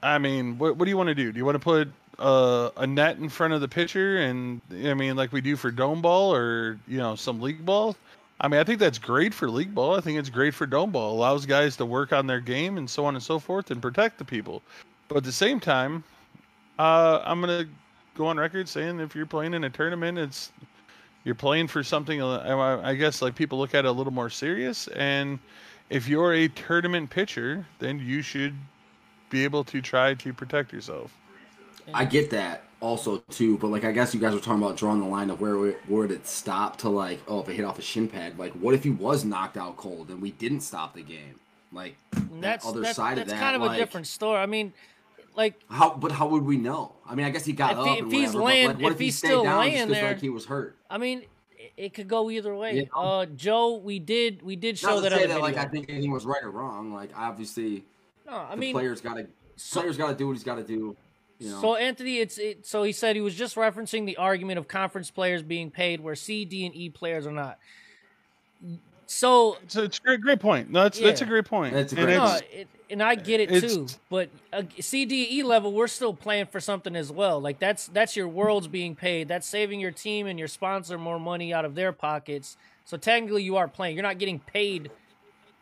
I mean, what do you want to do? Do you want to put a net in front of the pitcher and, I mean, like we do for dome ball or, some league ball? I mean, I think that's great for league ball. I think it's great for dome ball. Allows guys to work on their game and so on and so forth and protect the people. But at the same time, I'm going to go on record saying if you're playing in a tournament, you're playing for something, I guess, like people look at it a little more serious. And if you're a tournament pitcher, then you should be able to try to protect yourself. I get that also, too. But, I guess you guys were talking about drawing the line of where would it stop to, if it hit off a shin pad, what if he was knocked out cold and we didn't stop the game? That's kind of a different story. I mean, how would we know? I mean, I guess he got up. If he's laying, if he's still laying there, he was hurt. I mean, it could go either way. Yeah. Joe, we did show that. I think anything was right or wrong. Obviously, players got to do what he's got to do. So Anthony, so he said he was just referencing the argument of conference players being paid where C, D, and E players are not. So it's a great point. No, that's a great point. That's a great point. And I get it too, but CDE level, we're still playing for something as well. That's your world's being paid. That's saving your team and your sponsor more money out of their pockets. So technically, you are playing. You're not getting paid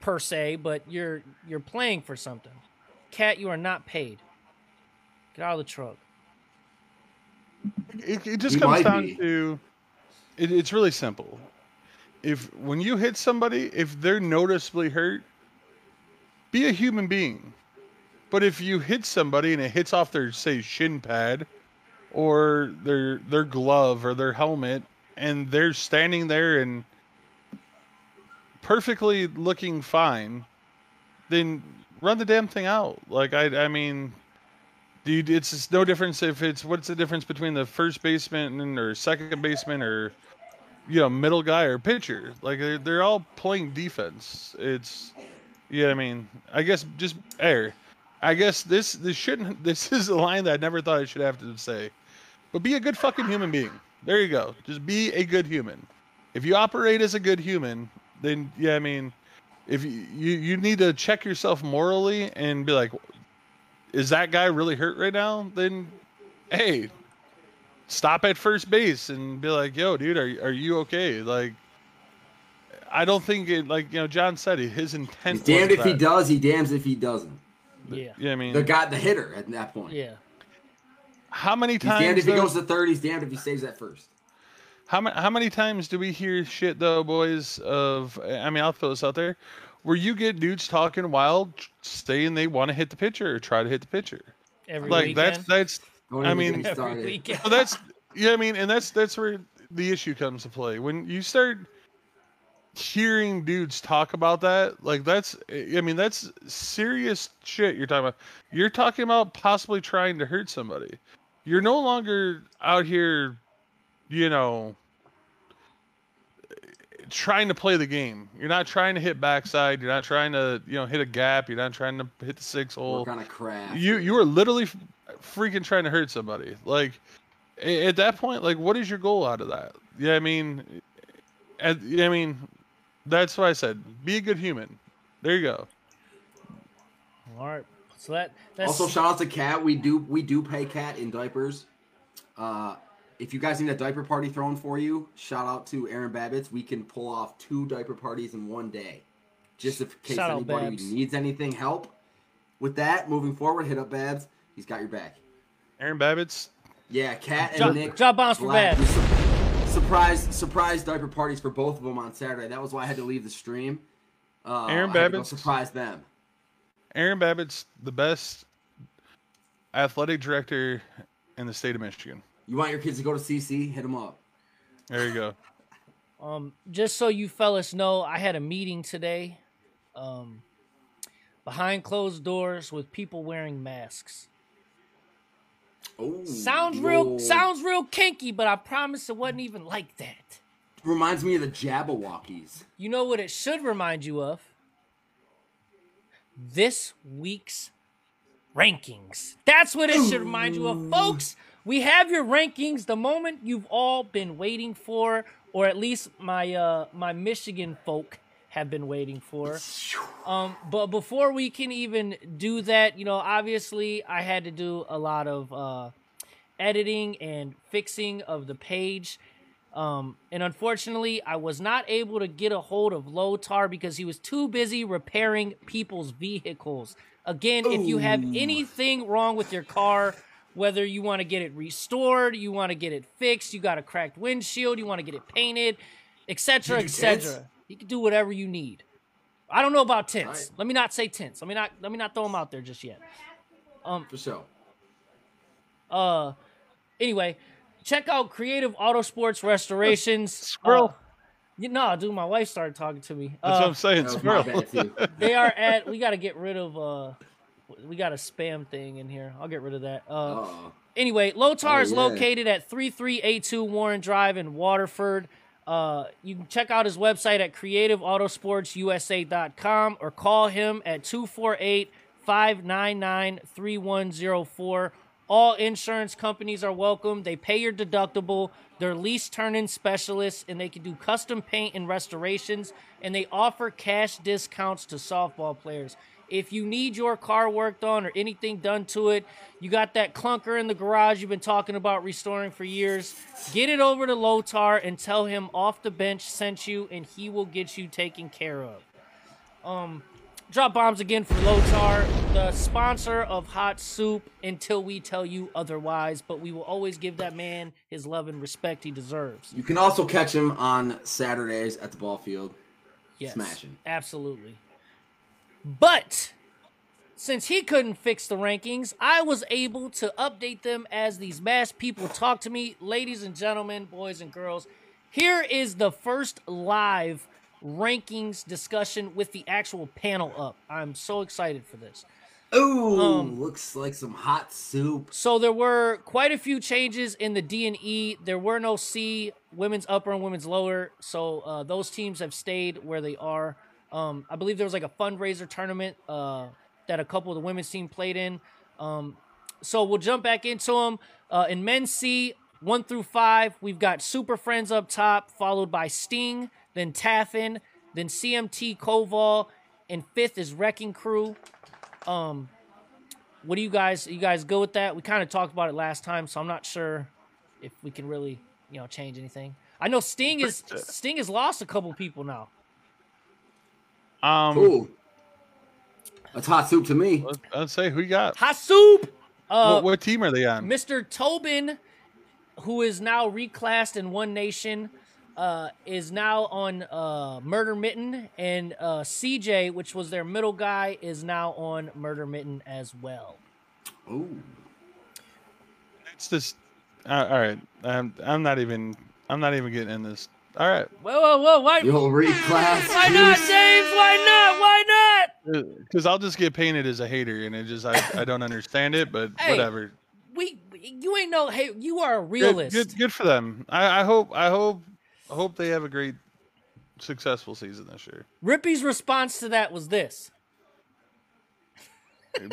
per se, but you're playing for something. Cat, you are not paid. Get out of the truck. It just comes down to it's really simple. If when you hit somebody, if they're noticeably hurt, be a human being. But if you hit somebody and it hits off their, say, shin pad or their glove or their helmet, and they're standing there and perfectly looking fine, then run the damn thing out. I mean, dude, it's no difference if it's what's the difference between the first baseman or second baseman or middle guy or pitcher. They're all playing defense. Yeah, I mean, I guess just air. I guess this shouldn't. This is a line that I never thought I should have to say. But be a good fucking human being. There you go. Just be a good human. If you operate as a good human, then yeah, I mean, if you need to check yourself morally and be like, is that guy really hurt right now? Then, hey, stop at first base and be like, yo, dude, are you okay? I don't think it, John said his intent. He's damned if he does, he damns if he doesn't. Yeah. Yeah, I mean, the hitter at that point. Yeah. How many times? He's damned if he goes to third, he's damned if he stays at first. How many times do we hear shit though, boys? I'll throw this out there, where you get dudes talking wild, saying they want to hit the pitcher or try to hit the pitcher. Every weekend. That's. I mean, so that's yeah. I mean, and that's where the issue comes to play when you start hearing dudes talk about that, that's serious shit you're talking about. You're talking about possibly trying to hurt somebody. You're no longer out here, trying to play the game. You're not trying to hit backside. You're not trying to, hit a gap. You're not trying to hit the six hole. What kind of crap? You are literally freaking trying to hurt somebody. At that point, what is your goal out of that? Yeah, I mean. I mean, that's what I said. Be a good human. There you go. All right. So that's... Also, shout out to Cat. We do pay Cat in diapers. If you guys need a diaper party thrown for you, shout out to Aaron Babbitts. We can pull off 2 diaper parties in 1 day. Just in case anybody needs anything help with that moving forward, hit up Babs. He's got your back. Aaron Babbitts. Yeah, Cat and Nick. Drop bombs for Babs. Surprise diaper parties for both of them on Saturday. That was why I had to leave the stream. Aaron Babbitts. Surprise them. Aaron Babbitts, the best athletic director in the state of Michigan. You want your kids to go to CC? Hit them up. There you go. Just so you fellas know, I had a meeting today behind closed doors with people wearing masks. Oh, sounds real kinky, but I promise it wasn't even like that. Reminds me of the Jabberwockies. You know what it should remind you of? This week's rankings. That's what it should remind you of, folks. We have your rankings, the moment you've all been waiting for, or at least my my Michigan folk have been waiting for. But before we can even do that, you know, obviously I had to do a lot of editing and fixing of the page. And unfortunately, I was not able to get a hold of Lotar because he was too busy repairing people's vehicles. Again, if you have anything wrong with your car, whether you want to get it restored, you want to get it fixed, you got a cracked windshield, you want to get it painted, etc., etc. You can do whatever you need. I don't know about tents. Right. Let me not say tents. Let me not throw them out there just yet. For sure. Anyway, check out Creative Auto Sports Restorations. Squirrel. Dude, my wife started talking to me. That's what I'm saying. Squirrel. They are at. We got to get rid of. We got a spam thing in here. I'll get rid of that. Anyway, Lotar is located at 3382 Warren Drive in Waterford. You can check out his website at creativeautosportsusa.com or call him at 248-599-3104. All insurance companies are welcome. They pay your deductible. They're lease turn-in specialists, and they can do custom paint and restorations, and they offer cash discounts to softball players. If you need your car worked on or anything done to it, you got that clunker in the garage you've been talking about restoring for years, get it over to Lotar and tell him Off the Bench sent you, and he will get you taken care of. Drop bombs again for Lotar, the sponsor of Hot Soup until we tell you otherwise, but we will always give that man his love and respect he deserves. You can also catch him on Saturdays at the ball field. Yes, smashing. Absolutely. But since he couldn't fix the rankings, I was able to update them as these masked people talk to me. Ladies and gentlemen, boys and girls, here is the first live rankings discussion with the actual panel up. I'm so excited for this. Oh, looks like some hot soup. So there were quite a few changes in the D and E. There were no C, women's upper and women's lower. So those teams have stayed where they are. I believe there was like a fundraiser tournament that a couple of the women's team played in. So we'll jump back into them. In men's C, 1 through 5, we've got Super Friends up top, followed by Sting, then Taffin, then CMT Koval, and 5th is Wrecking Crew. What do you guys go with that? We kind of talked about it last time, so I'm not sure if we can really, you know, change anything. I know Sting has lost a couple people now. Cool. That's hot soup to me. Let's say who you got. Hot soup. What team are they on? Mr. Tobin, who is now reclassed in One Nation, is now on Murder Mitten, and CJ, which was their middle guy, is now on Murder Mitten as well. Oh, it's just all right. I'm not even getting in this. All right. Whoa. Why? You'll reclass. Why not, James? Why not? Because I'll just get painted as a hater, and it just I don't understand it. But hey, whatever. You ain't no hater. You are a realist. Good for them. I hope they have a great, successful season this year. Rippy's response to that was this.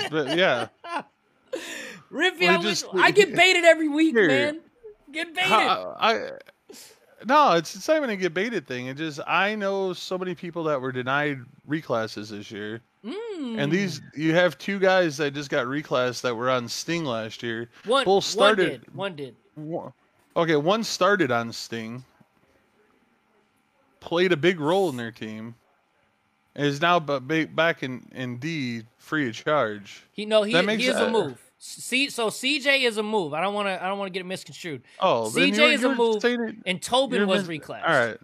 But, yeah. Rippy, I get baited every week, man. Get baited. I No, it's not even a get baited thing. It just, I know so many people that were denied reclasses this year. Mm. And these, you have two guys that just got reclassed that were on Sting last year. One started on Sting, played a big role in their team, and is now back in D free of charge. He is a move. So CJ is a move. I don't want to get it misconstrued. Oh, CJ is a move, and Tobin was reclassed.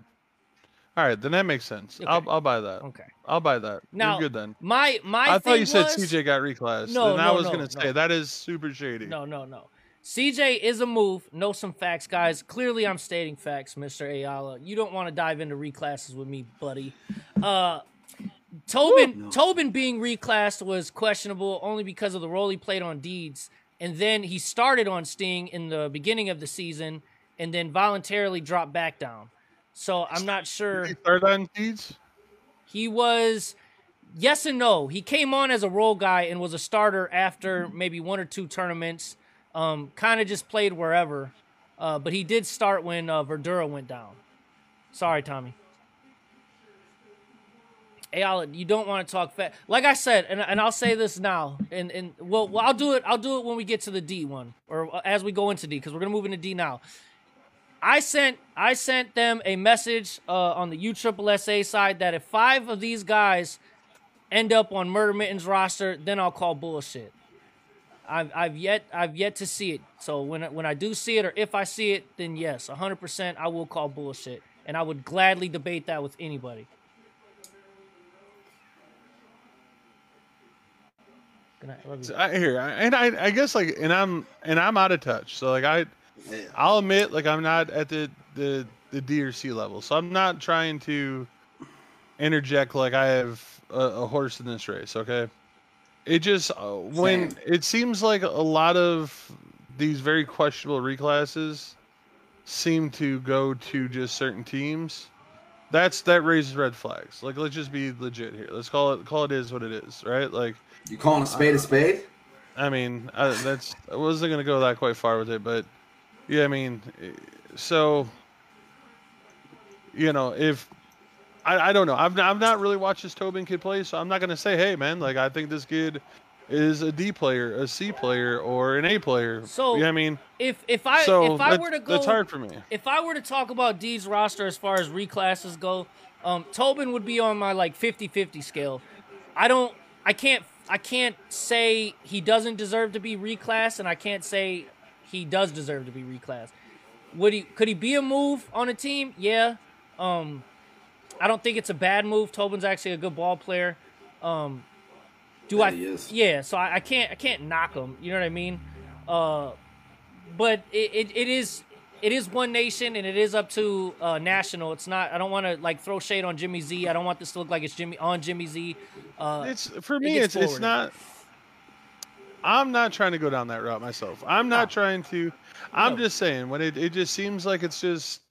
All right. Then that makes sense. Okay. I'll buy that. Okay, I'll buy that. Now, you're good then. I thought you said CJ got reclassed. No, I was gonna say that is super shady. No. CJ is a move. Know some facts, guys. Clearly, I'm stating facts, Mr. Ayala. You don't want to dive into reclasses with me, buddy. Tobin being reclassed was questionable only because of the role he played on Deeds, and then he started on Sting in the beginning of the season, and then voluntarily dropped back down. So I'm not sure. Did he start on Deeds? He was, yes and no. He came on as a role guy and was a starter after maybe one or two tournaments. Kind of just played wherever, but he did start when Verdura went down. Sorry, Tommy. Ayala, you don't want to talk fat. Like I said, and I'll say this now, and well, I'll do it when we get to the D one, or as we go into D, because we're gonna move into D now. I sent them a message on the U-Triple-S-A side that if 5 of these guys end up on Murder Mitten's roster, then I'll call bullshit. I've yet to see it. So when I do see it, or if I see it, then yes, 100%, I will call bullshit, and I would gladly debate that with anybody. I guess I'm out of touch. So like I'll admit, like, I'm not at the D or C level, so I'm not trying to interject like I have a horse in this race. Okay, it just when it seems like a lot of these very questionable reclasses seem to go to just certain teams. That raises red flags. Like, let's just be legit here. Let's call it is what it is, right? Like, you calling a spade a spade? I mean, I wasn't gonna go that quite far with it, but yeah, I mean, so you know, if I don't know, I've not really watched this Tobin kid play, so I'm not gonna say, hey man, like I think this kid is a D player, a C player, or an A player. So yeah, I mean, if I were to go, that's hard for me. If I were to talk about D's roster as far as reclasses go, Tobin would be on my like 50-50 scale. I can't say he doesn't deserve to be reclassed, and I can't say he does deserve to be reclassed. Could he be a move on a team? Yeah. I don't think it's a bad move. Tobin's actually a good ball player. So I can't knock him. You know what I mean? But it is One Nation, and it is up to national. It's not. I don't want to like throw shade on Jimmy Z. I don't want this to look like it's Jimmy Z. It's for me. It's not. I'm not trying to go down that route myself. I'm not trying to. I'm just saying when it just seems like it's just.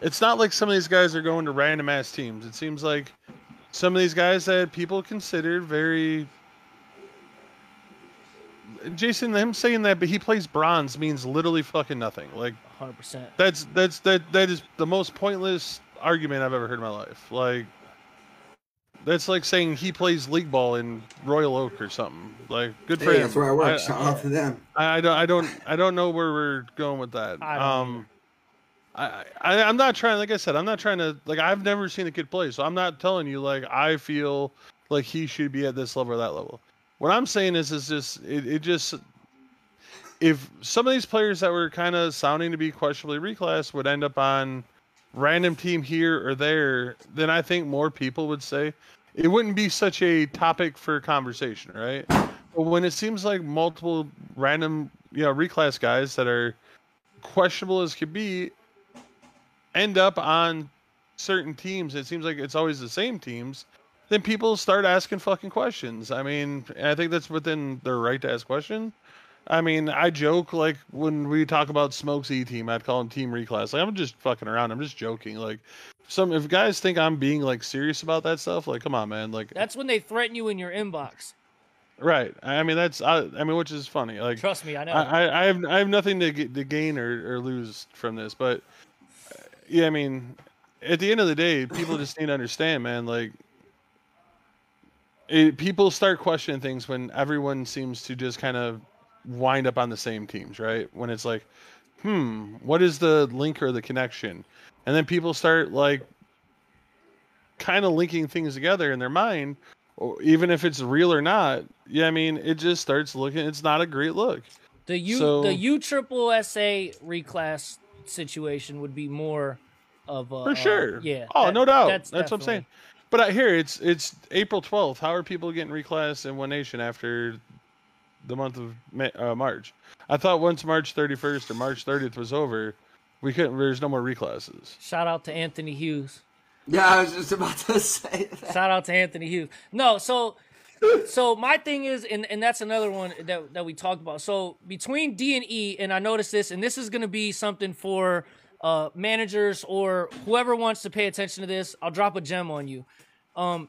It's not like some of these guys are going to random ass teams. It seems like. Some of these guys that people considered very... Jason, him saying that, but he plays bronze means literally fucking nothing. Like, 100%. That is the most pointless argument I've ever heard in my life. Like, that's like saying he plays league ball in Royal Oak or something. Like, good for him. That's where I work. Shout out to them. I don't know where we're going with that. I'm not trying, like I said, I'm not trying to, like, I've never seen a kid play, so I'm not telling you, like, I feel like he should be at this level or that level. What I'm saying is just, it just, if some of these players that were kind of sounding to be questionably reclassed would end up on random team here or there, then I think more people would say, it wouldn't be such a topic for conversation, right? But when it seems like multiple random, you know, reclass guys that are questionable as could be, end up on certain teams, it seems like it's always the same teams, then people start asking fucking questions. I mean, I think that's within their right to ask question. I mean, I joke, like, when we talk about Smoke's E-Team, I'd call him Team Reclass. Like, I'm just fucking around. I'm just joking. Like, if guys think I'm being, like, serious about that stuff, like, come on, man. Like, that's when they threaten you in your inbox. Right. I mean, which is funny. Like, trust me, I know. I have nothing to gain or lose from this, but... Yeah, I mean, at the end of the day, people just need to understand, man. Like, people start questioning things when everyone seems to just kind of wind up on the same teams, right? When it's like, what is the link or the connection? And then people start, like, kind of linking things together in their mind, even if it's real or not. Yeah, I mean, it just starts looking, it's not a great look. The U-Triple-S-A reclass situation would be more of a... For sure. Yeah. Oh, no doubt. That's what I'm saying. But out here, it's April 12th. How are people getting reclassed in One Nation after the month of March? I thought once March 31st or March 30th was over, we couldn't. There's no more reclasses. Shout out to Anthony Hughes. Yeah, I was just about to say that. Shout out to Anthony Hughes. No, so my thing is, and that's another one that we talked about. So between D and E, and I noticed this, and this is going to be something for managers or whoever wants to pay attention to this. I'll drop a gem on you.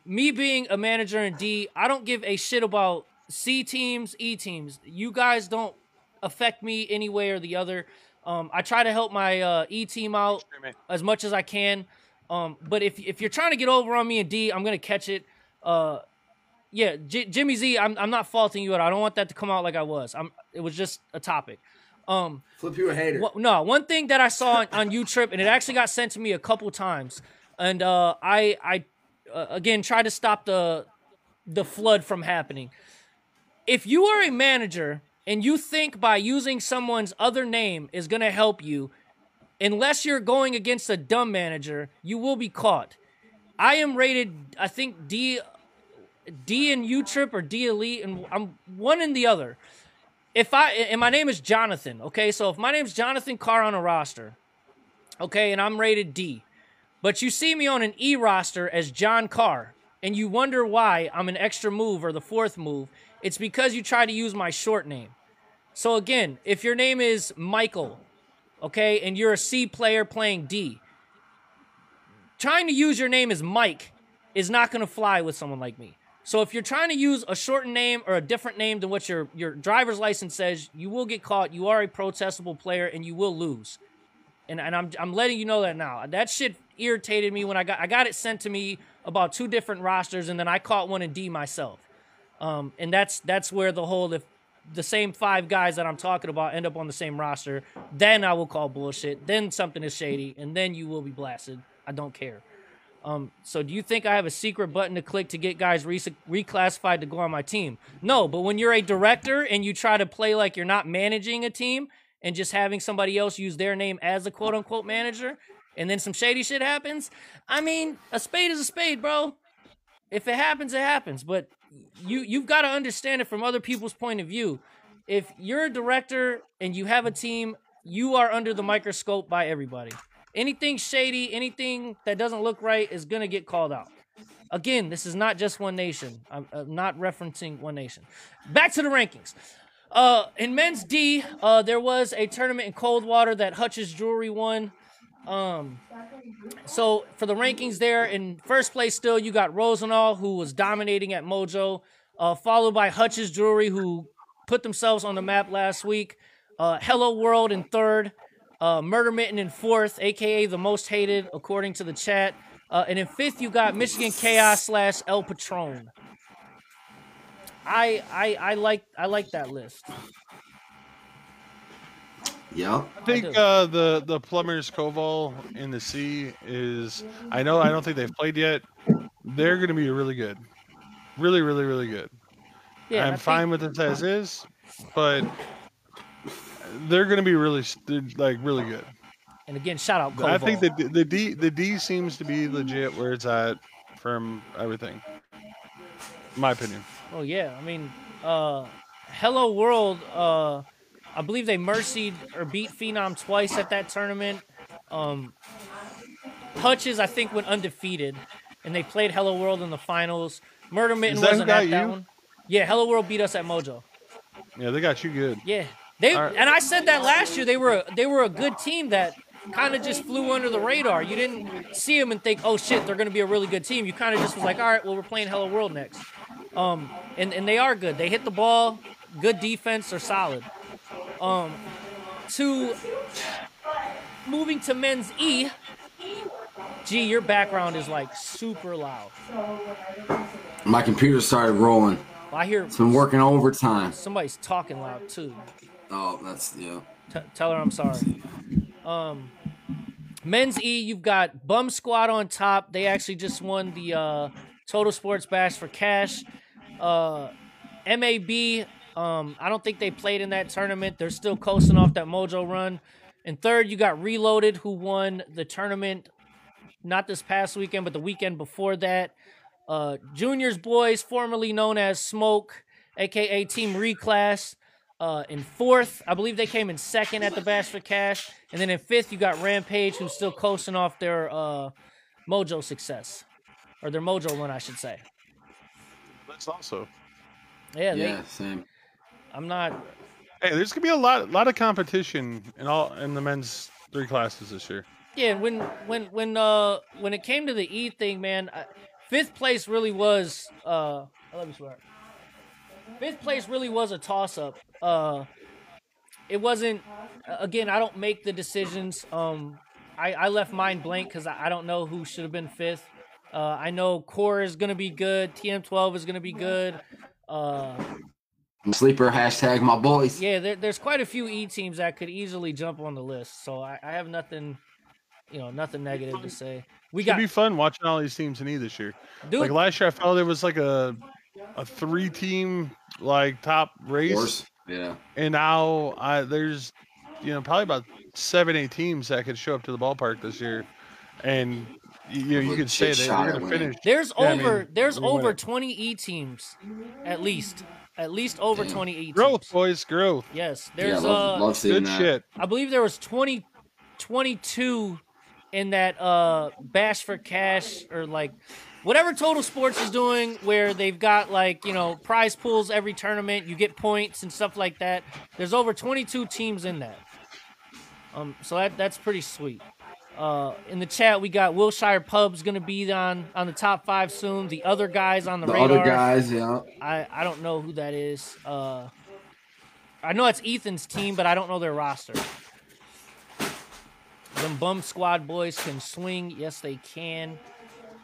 Me being a manager in D, I don't give a shit about C teams, E teams. You guys don't affect me any way or the other. I try to help my E team out as much as I can. But if you're trying to get over on me in D, I'm gonna catch it. Yeah, Jimmy Z, I'm not faulting you at all. I don't want that to come out like I was. It was just a topic. Flip you a hater. No, one thing that I saw on U-Trip, and it actually got sent to me a couple times, and I again try to stop the flood from happening. If you are a manager and you think by using someone's other name is going to help you, unless you're going against a dumb manager, you will be caught. I am rated, I think, D and U-Trip or D Elite, and I'm one and the other. And my name is Jonathan, okay? So if my name's Jonathan Carr on a roster, okay, and I'm rated D, but you see me on an E roster as John Carr, and you wonder why I'm an extra move or the fourth move, it's because you try to use my short name. So again, if your name is Michael, okay, and you're a C player playing D, trying to use your name as Mike is not going to fly with someone like me. So if you're trying to use a shortened name or a different name than what your driver's license says, you will get caught. You are a protestable player, and you will lose. And I'm letting you know that now. That shit irritated me when I got it sent to me about 2 different rosters, and then I caught one in D myself. And that's where the whole, if the same 5 guys that I'm talking about end up on the same roster, then I will call bullshit. Then something is shady, and then you will be blasted. I don't care. So do you think I have a secret button to click to get guys reclassified to go on my team? No, but when you're a director and you try to play like you're not managing a team and just having somebody else use their name as a quote-unquote manager, and then some shady shit happens, I mean, a spade is a spade, bro. If it happens, it happens. But you've got to understand it from other people's point of view. If you're a director and you have a team, you are under the microscope by everybody. Anything shady, anything that doesn't look right is going to get called out. Again, this is not just One Nation. I'm not referencing One Nation. Back to the rankings. In men's D, there was a tournament in Coldwater that Hutch's Jewelry won. So for the rankings there, in first place still, you got Rosenau, who was dominating at Mojo, followed by Hutch's Jewelry, who put themselves on the map last week. Hello World in third. Murder Mitten in fourth, a.k.a. the most hated, according to the chat. And in fifth, you got Michigan Chaos / El Patron. I like that list. Yeah. I think the Plumbers Koval in the C is, I don't think they've played yet. They're going to be really good. Really, really, really good. Yeah, I'm fine with it as is, but... They're going to be really good. And again, shout out Koval. I think that the D seems to be legit where it's at from everything. My opinion. Oh yeah, I mean, Hello World. I believe they mercied or beat Phenom twice at that tournament. Hutches, I think, went undefeated, and they played Hello World in the finals. Murder Mitten wasn't at that one. Yeah, Hello World beat us at Mojo. Yeah, they got you good. Yeah. And I said that last year. They were a good team that kind of just flew under the radar. You didn't see them and think, oh shit, they're going to be a really good team. You kind of just was like, all right, well, we're playing Hello World next. And they are good. They hit the ball, good defense, they're solid. Moving to men's E, G, your background is like super loud. My computer started rolling. Well, I hear it's been working overtime. Somebody's talking loud too. Oh, that's yeah. Tell her I'm sorry. Men's E, you've got Bum Squad on top. They actually just won the Total Sports Bash for Cash. MAB, I don't think they played in that tournament. They're still coasting off that Mojo run. And third, you got Reloaded, who won the tournament not this past weekend, but the weekend before that. Junior's Boys, formerly known as Smoke, a.k.a. Team Reclass. In fourth, I believe they came in second at the Bash for Cash. And then in fifth, you got Rampage, who's still coasting off their Mojo success. Or their Mojo run, I should say. That's also. Yeah, same. I'm not. Hey, there's gonna be a lot of competition in the men's three classes this year. Yeah, and when it came to the E thing, man, fifth place really was let me swear. Fifth place really was a toss-up. It wasn't. Again, I don't make the decisions. I left mine blank because I don't know who should have been fifth. I know Core is gonna be good. TM12 is gonna be good. Sleeper hashtag my boys. Yeah, there's quite a few E teams that could easily jump on the list. So I have nothing, nothing negative to say. It'd be fun watching all these teams in E this year. Dude, like last year, I felt there was like a three team like top race. Yeah. And now there's probably about 7-8 teams that could show up to the ballpark this year, and. You could say they're gonna finish. There's over 20 E teams, at least over 20 E teams. Growth, boys, growth. Yes, there's love seeing good that. Shit. I believe there was 22 in that Bash for Cash or like whatever Total Sports is doing, where they've got like prize pools every tournament. You get points and stuff like that. There's over 22 teams in that. So that's pretty sweet. In the chat, we got Wilshire Pub's going to be on the top 5 soon. The other guys on the radar. The other guys, yeah. I don't know who that is. I know it's Ethan's team, but I don't know their roster. Them Bum Squad boys can swing. Yes, they can.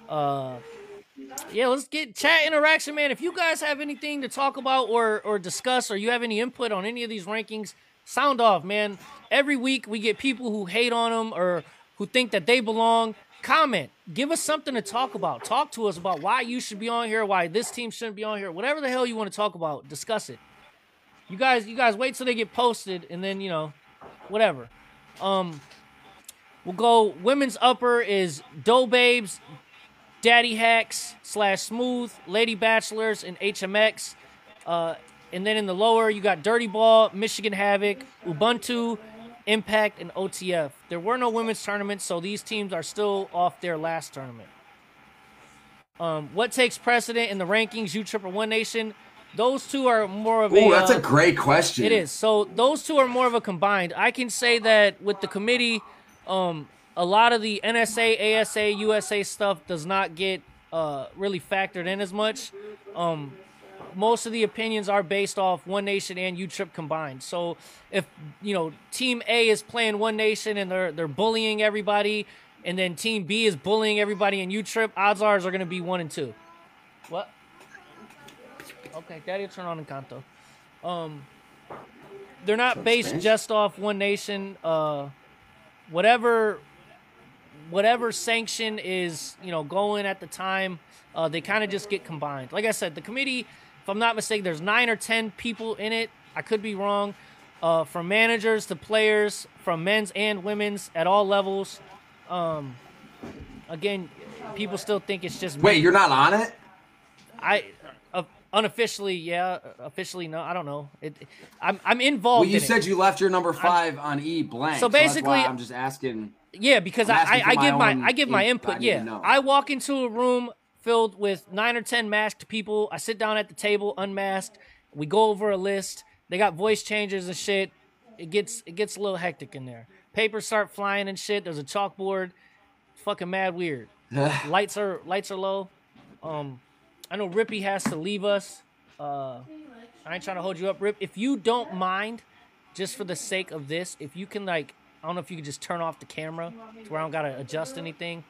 Yeah, let's get chat interaction, man. If you guys have anything to talk about or discuss, or you have any input on any of these rankings, sound off, man. Every week we get people who hate on them or who think that they belong. Comment. Give us something to talk about. Talk to us about why you should be on here, why this team shouldn't be on here. Whatever the hell you want to talk about, discuss it. You guys wait till they get posted, and then, whatever. We'll go women's upper is Dough Babes, Daddy Hacks /Smooth, Lady Bachelors, and HMX. And then in the lower, you got Dirty Ball, Michigan Havoc, Ubuntu, Impact, and OTF. There were no women's tournaments, so these teams are still off their last tournament. What takes precedent in the rankings, U-Triple-S-A Nation? Those two are more of a... Ooh, that's a great question. It is. So those two are more of a combined. I can say that with the committee, a lot of the NSA, ASA, USA stuff does not get really factored in as much. Most of the opinions are based off One Nation and U-Trip combined. So if, Team A is playing One Nation and they're bullying everybody, and then Team B is bullying everybody in U-Trip, odds are going to be 1 and 2. What? Okay, Daddy will turn on Encanto. They're not based just off One Nation. Whatever sanction is, going at the time, they kind of just get combined. Like I said, the committee... If I'm not mistaken, there's 9 or 10 people in it. I could be wrong. From managers to players, from men's and women's at all levels. Again, people still think it's just me. Wait, you're not on it? Unofficially, yeah. Officially, no. I don't know. I'm involved. Well, you said you left your number 5 on E blank. So basically, that's why I'm just asking. Yeah, because I give my input. Yeah, I walk into a room filled with 9 or 10 masked people. I sit down at the table, unmasked. We go over a list. They got voice changers and shit. It gets a little hectic in there. Papers start flying and shit. There's a chalkboard. It's fucking mad weird. Lights are low. I know Rippy has to leave us. I ain't trying to hold you up, Rip. If you don't mind, just for the sake of this, if you can, I don't know if you could just turn off the camera to where I don't gotta adjust anything.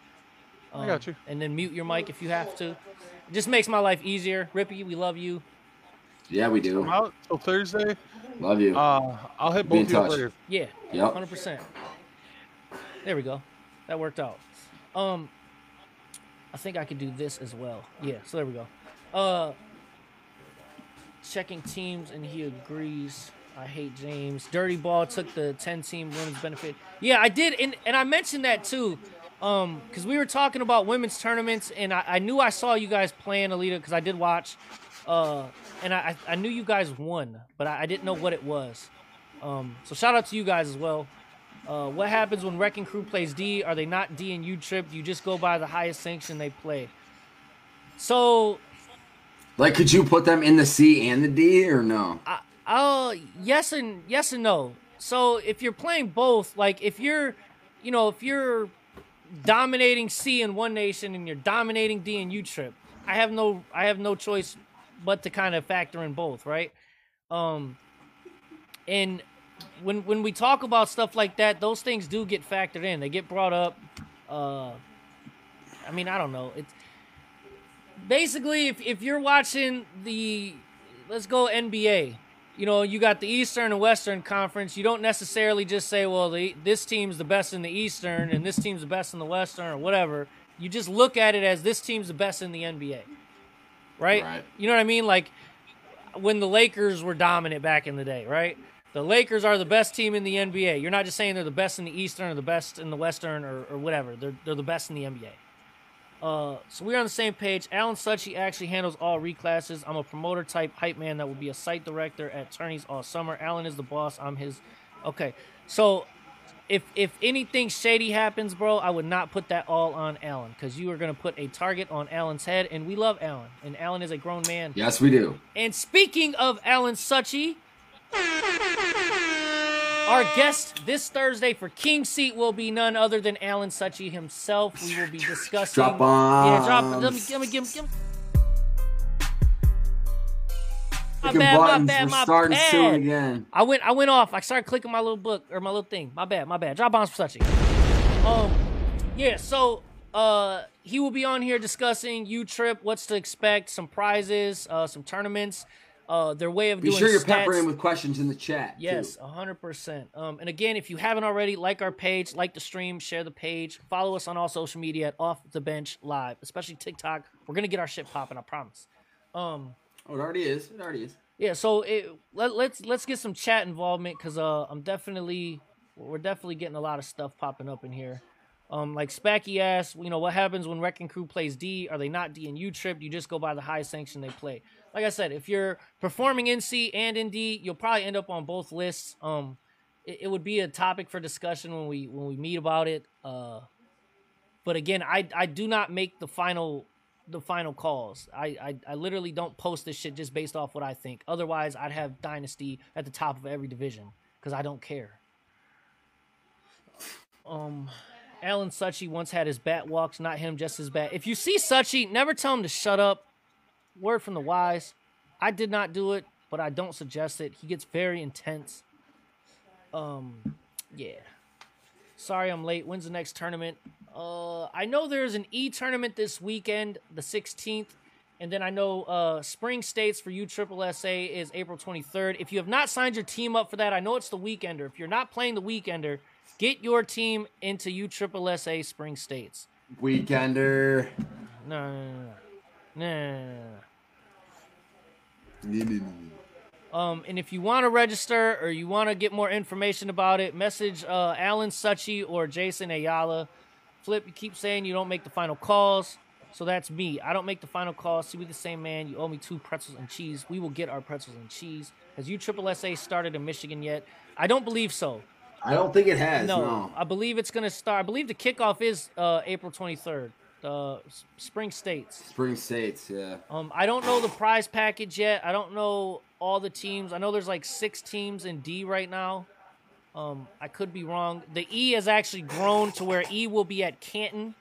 I got you. And then mute your mic if you have to. It just makes my life easier. Rippy, we love you. Yeah, we do. I'm out till Thursday. Love you. I'll hit both of you later. Yeah, yep. 100%. There we go. That worked out. I think I could do this as well. Yeah, so there we go. Checking teams, and he agrees. I hate James. Dirty Ball took the 10-team women's benefit. Yeah, I did, and I mentioned that too, because we were talking about women's tournaments, and I knew I saw you guys playing Alita because I did watch, and I knew you guys won, but I didn't know what it was. So shout out to you guys as well. What happens when Rec and Crew plays D? Are they not D and U-Trip? You just go by the highest sanction they play. So... like, could you put them in the C and the D or no? Yes and no. So if you're playing both, like if you're, you know, if you're dominating C in One Nation and you're dominating D in U-Trip, I have no choice but to kind of factor in both, right? And when we talk about stuff like that, those things do get factored in. They get brought up. I mean, I don't know. It's basically, if you're watching the, let's go NBA, you know, you got the Eastern and Western Conference. You don't necessarily just say, well, this team's the best in the Eastern and this team's the best in the Western or whatever. You just look at it as this team's the best in the NBA, right? You know what I mean? Like when the Lakers were dominant back in the day, right? The Lakers are the best team in the NBA. You're not just saying they're the best in the Eastern or the best in the Western or whatever. They're the best in the NBA. So we're on the same page. Alan Suchy actually handles all reclasses. I'm a promoter type hype man that will be a site director at tourneys all summer. Alan is the boss. I'm his. Okay. So if anything shady happens, bro, I would not put that all on Alan, because you are going to put a target on Alan's head, and we love Alan, and Alan is a grown man. Yes, we do. And speaking of Alan Suchy, our guest this Thursday for King Seat will be none other than Alan Suchy himself. We will be discussing... drop bombs. Yeah, drop... Let me give him... My bad. Soon again. I went off. I started clicking my little book, or my little thing. My bad. Drop bombs for Suchy. Yeah, so... he will be on here discussing U-Trip, what's to expect, some prizes, some tournaments... their way of doing stats. Be sure you're peppering with questions in the chat. Yes, 100%. And again, if you haven't already, like our page, like the stream, share the page, follow us on all social media at Off the Bench Live, especially TikTok. We're gonna get our shit popping, I promise. Oh, it already is. It already is. Yeah. So let's get some chat involvement, because we're definitely getting a lot of stuff popping up in here. Like Spacky asked, you know, what happens when Wrecking Crew plays D? Are they not D and U-Trip? You just go by the highest sanction they play. Like I said, if you're performing in C and in D, you'll probably end up on both lists. It would be a topic for discussion when we meet about it. But again, I do not make the final calls. I literally don't post this shit just based off what I think. Otherwise, I'd have Dynasty at the top of every division, because I don't care. Alan Suchy once had his bat walks, not him, just his bat. If you see Suchy, never tell him to shut up. Word from the wise. I did not do it, but I don't suggest it. He gets very intense. Yeah. Sorry I'm late. When's the next tournament? I know there's an E-tournament this weekend, the 16th. And then I know Spring States for U-Triple-S-A is April 23rd. If you have not signed your team up for that, I know it's the Weekender. If you're not playing the Weekender... get your team into U-Triple-S-A Spring States. Weekender. No. And if you want to register or you want to get more information about it, message Alan Suchy or Jason Ayala. Flip, you keep saying you don't make the final calls, so that's me. I don't make the final calls. See, we the same man. You owe me 2 pretzels and cheese. We will get our pretzels and cheese. Has U-Triple-S-A started in Michigan yet? I don't believe so. I don't think it has. No. I believe it's going to start. I believe the kickoff is April 23rd. Spring States. Spring States, yeah. I don't know the prize package yet. I don't know all the teams. I know there's like 6 teams in D right now. I could be wrong. The E has actually grown to where E will be at Canton,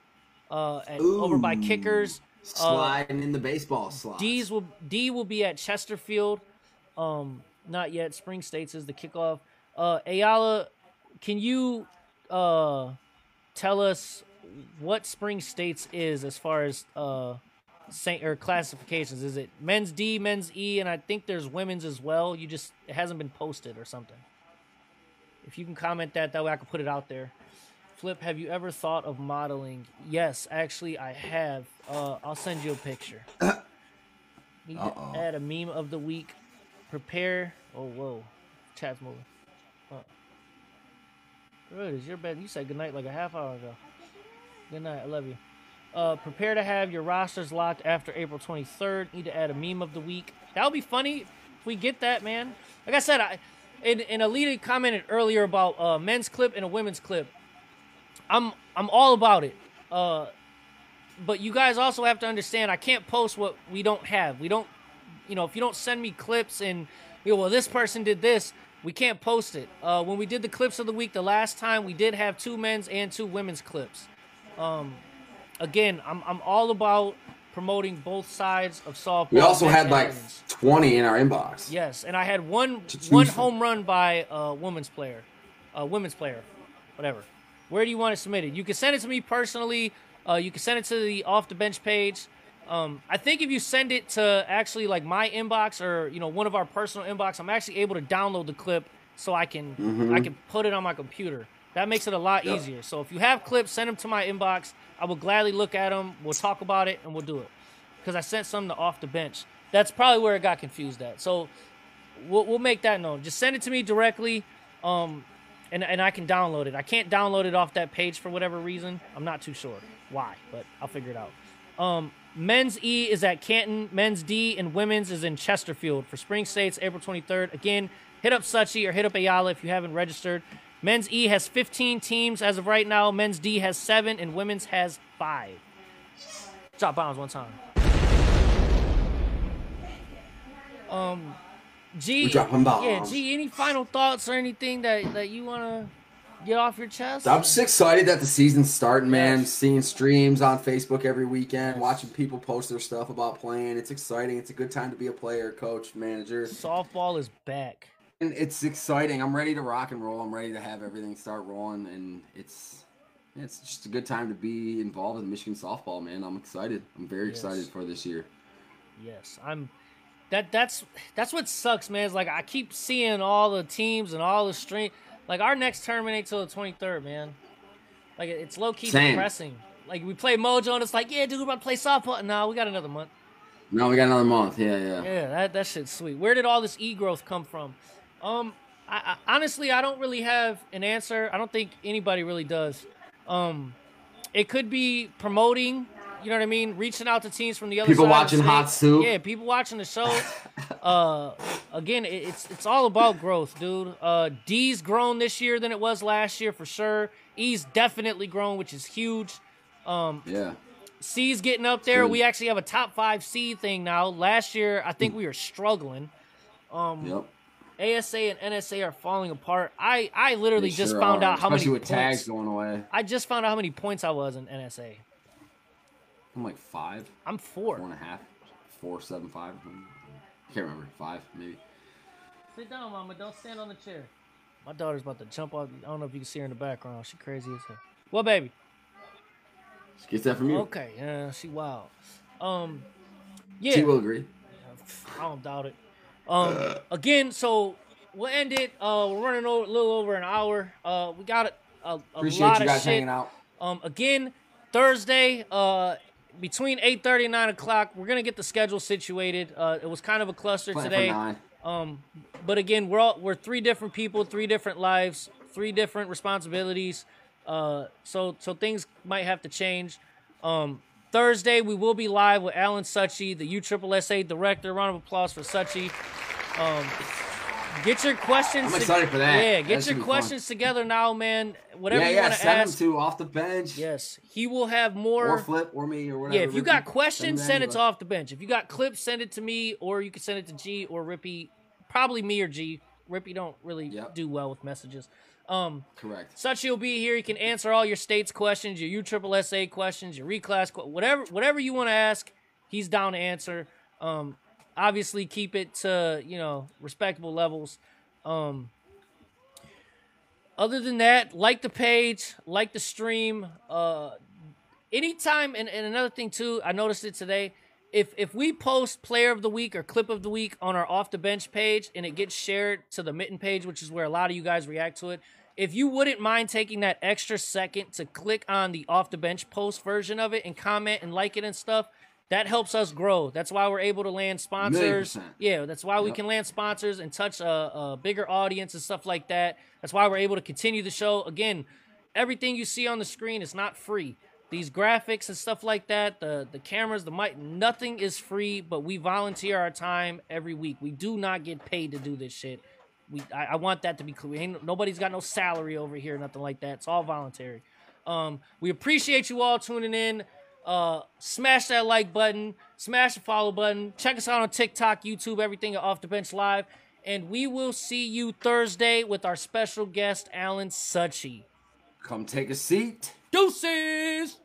over by Kickers. Sliding in the baseball slot. D will be at Chesterfield. Not yet. Spring States is the kickoff. Ayala. Can you tell us what spring states is as far as classifications. Is it men's D, men's E, and I think there's women's as well? You just, it hasn't been posted or something. If you can comment that, that way I can put it out there. Flip, have you ever thought of modeling? Yes, actually I have. I'll send you a picture. Need to add a meme of the week. Prepare. Oh, whoa. Chat's moving. Bro, it's your bed. You said goodnight like a half hour ago. Good night. I love you. Prepare to have your rosters locked after April 23rd. Need to add a meme of the week. That would be funny if we get that, man. Like I said, and Alita commented earlier about a men's clip and a women's clip. I'm all about it. But you guys also have to understand, I can't post what we don't have. We don't, you know, if you don't send me clips and, you know, well, this person did this, we can't post it. When we did the clips of the week the last time, we did have 2 men's and 2 women's clips. Again, I'm all about promoting both sides of softball. We also had like 20 in our inbox. Yes, and I had one home run by a women's player, whatever. Where do you want it submitted? You can send it to me personally. You can send it to the Off the Bench page. I think if you send it to actually like my inbox or, you know, one of our personal inbox, I'm actually able to download the clip so I can I can put it on my computer. That makes it a lot easier. So if you have clips, send them to my inbox. I will gladly look at them. We'll talk about it and we'll do it because I sent some to Off the Bench. That's probably where it got confused at. So we'll make that known. Just send it to me directly. And I can download it. I can't download it off that page for whatever reason. I'm not too sure why, but I'll figure it out. Men's E is at Canton. Men's D and women's is in Chesterfield. For spring states, April 23rd. Again, hit up Suchi or hit up Ayala if you haven't registered. Men's E has 15 teams as of right now. Men's D has 7 and women's has 5. Drop bombs one time. G, yeah, G, any final thoughts or anything that you want to get off your chest? I'm just excited that the season's starting, man. Yes. Seeing streams on Facebook every weekend, watching people post their stuff about playing. It's exciting. It's a good time to be a player, coach, manager. Softball is back. And it's exciting. I'm ready to rock and roll. I'm ready to have everything start rolling. And it's just a good time to be involved in Michigan softball, man. I'm excited. I'm very excited for this year. Yes, I'm... That's what sucks, man. It's like I keep seeing all the teams and all the stream. Like our next tournament ain't till the 23rd, man. Like it's low key depressing. Like we play Mojo and it's like, yeah, dude, we're about to play softball. No, we got another month. No, we got another month. Yeah. Yeah, that shit's sweet. Where did all this e-growth come from? I honestly, I don't really have an answer. I don't think anybody really does. It could be promoting. You know what I mean? Reaching out to teams from the other side. People watching Hot Soup. Yeah, people watching the show. Again, it's all about growth, dude. D's grown this year than it was last year for sure. E's definitely grown, which is huge. Yeah. C's getting up there. Good. We actually have a top 5 C thing now. Last year, I think we were struggling. Yep. ASA and NSA are falling apart. I literally just found out how many points. Especially with tags going away. I just found out how many points I was in NSA. I'm like 5. I'm 4. 4.5. 4.75. I can't remember. 5, maybe. Sit down, Mama. Don't stand on the chair. My daughter's about to jump off. I don't know if you can see her in the background. She crazy as hell. Well, baby. She gets that from you. Okay. Yeah, she wild. Yeah. She will agree. I don't doubt it. Again, so we'll end it. We're running a little over an hour. We got a lot of shit. Hanging out. Again, Thursday, between 8:30 and 9 o'clock, we're going to get the schedule situated. It was kind of a cluster today. But again, we're 3 different people, 3 different lives, 3 different responsibilities. So things might have to change. Thursday, we will be live with Alan Suchi, the U-Triple-S-A director. Round of applause for Suchi. Get your questions. I'm excited for that. Yeah, get your questions together now, man. Whatever you want to ask. Yeah, send them to Off the Bench. Yes, he will have more. Or Flip, or me, or whatever. Yeah, if you got questions, send it to Off the Bench. If you got clips, send it to me, or you can send it to G or Rippy. Probably me or G. Rippy don't really do well with messages. Correct. Suchi will be here. He can answer all your state's questions, your U-Triple-S-A questions, your reclass, whatever you want to ask. He's down to answer. Obviously, keep it to, you know, respectable levels. Other than that, like the page, like the stream, anytime, and another thing too, I noticed it today, if we post player of the week or clip of the week on our off the bench page and it gets shared to the Mitten page, which is where a lot of you guys react to it, if you wouldn't mind taking that extra second to click on the off the bench post version of it and comment and like it and stuff, that helps us grow. That's why we're able to land sponsors. 100%. Yeah, that's why we can land sponsors and touch a bigger audience and stuff like that. That's why we're able to continue the show. Again, everything you see on the screen is not free. These graphics and stuff like that, the cameras, the mic, nothing is free, but we volunteer our time every week. We do not get paid to do this shit. I want that to be clear. Nobody's got no salary over here, nothing like that. It's all voluntary. We appreciate you all tuning in. Smash that like button, smash the follow button, check us out on TikTok, YouTube, everything at Off the Bench Live, and we will see you Thursday with our special guest, Alan Suchy. Come take a seat. Deuces!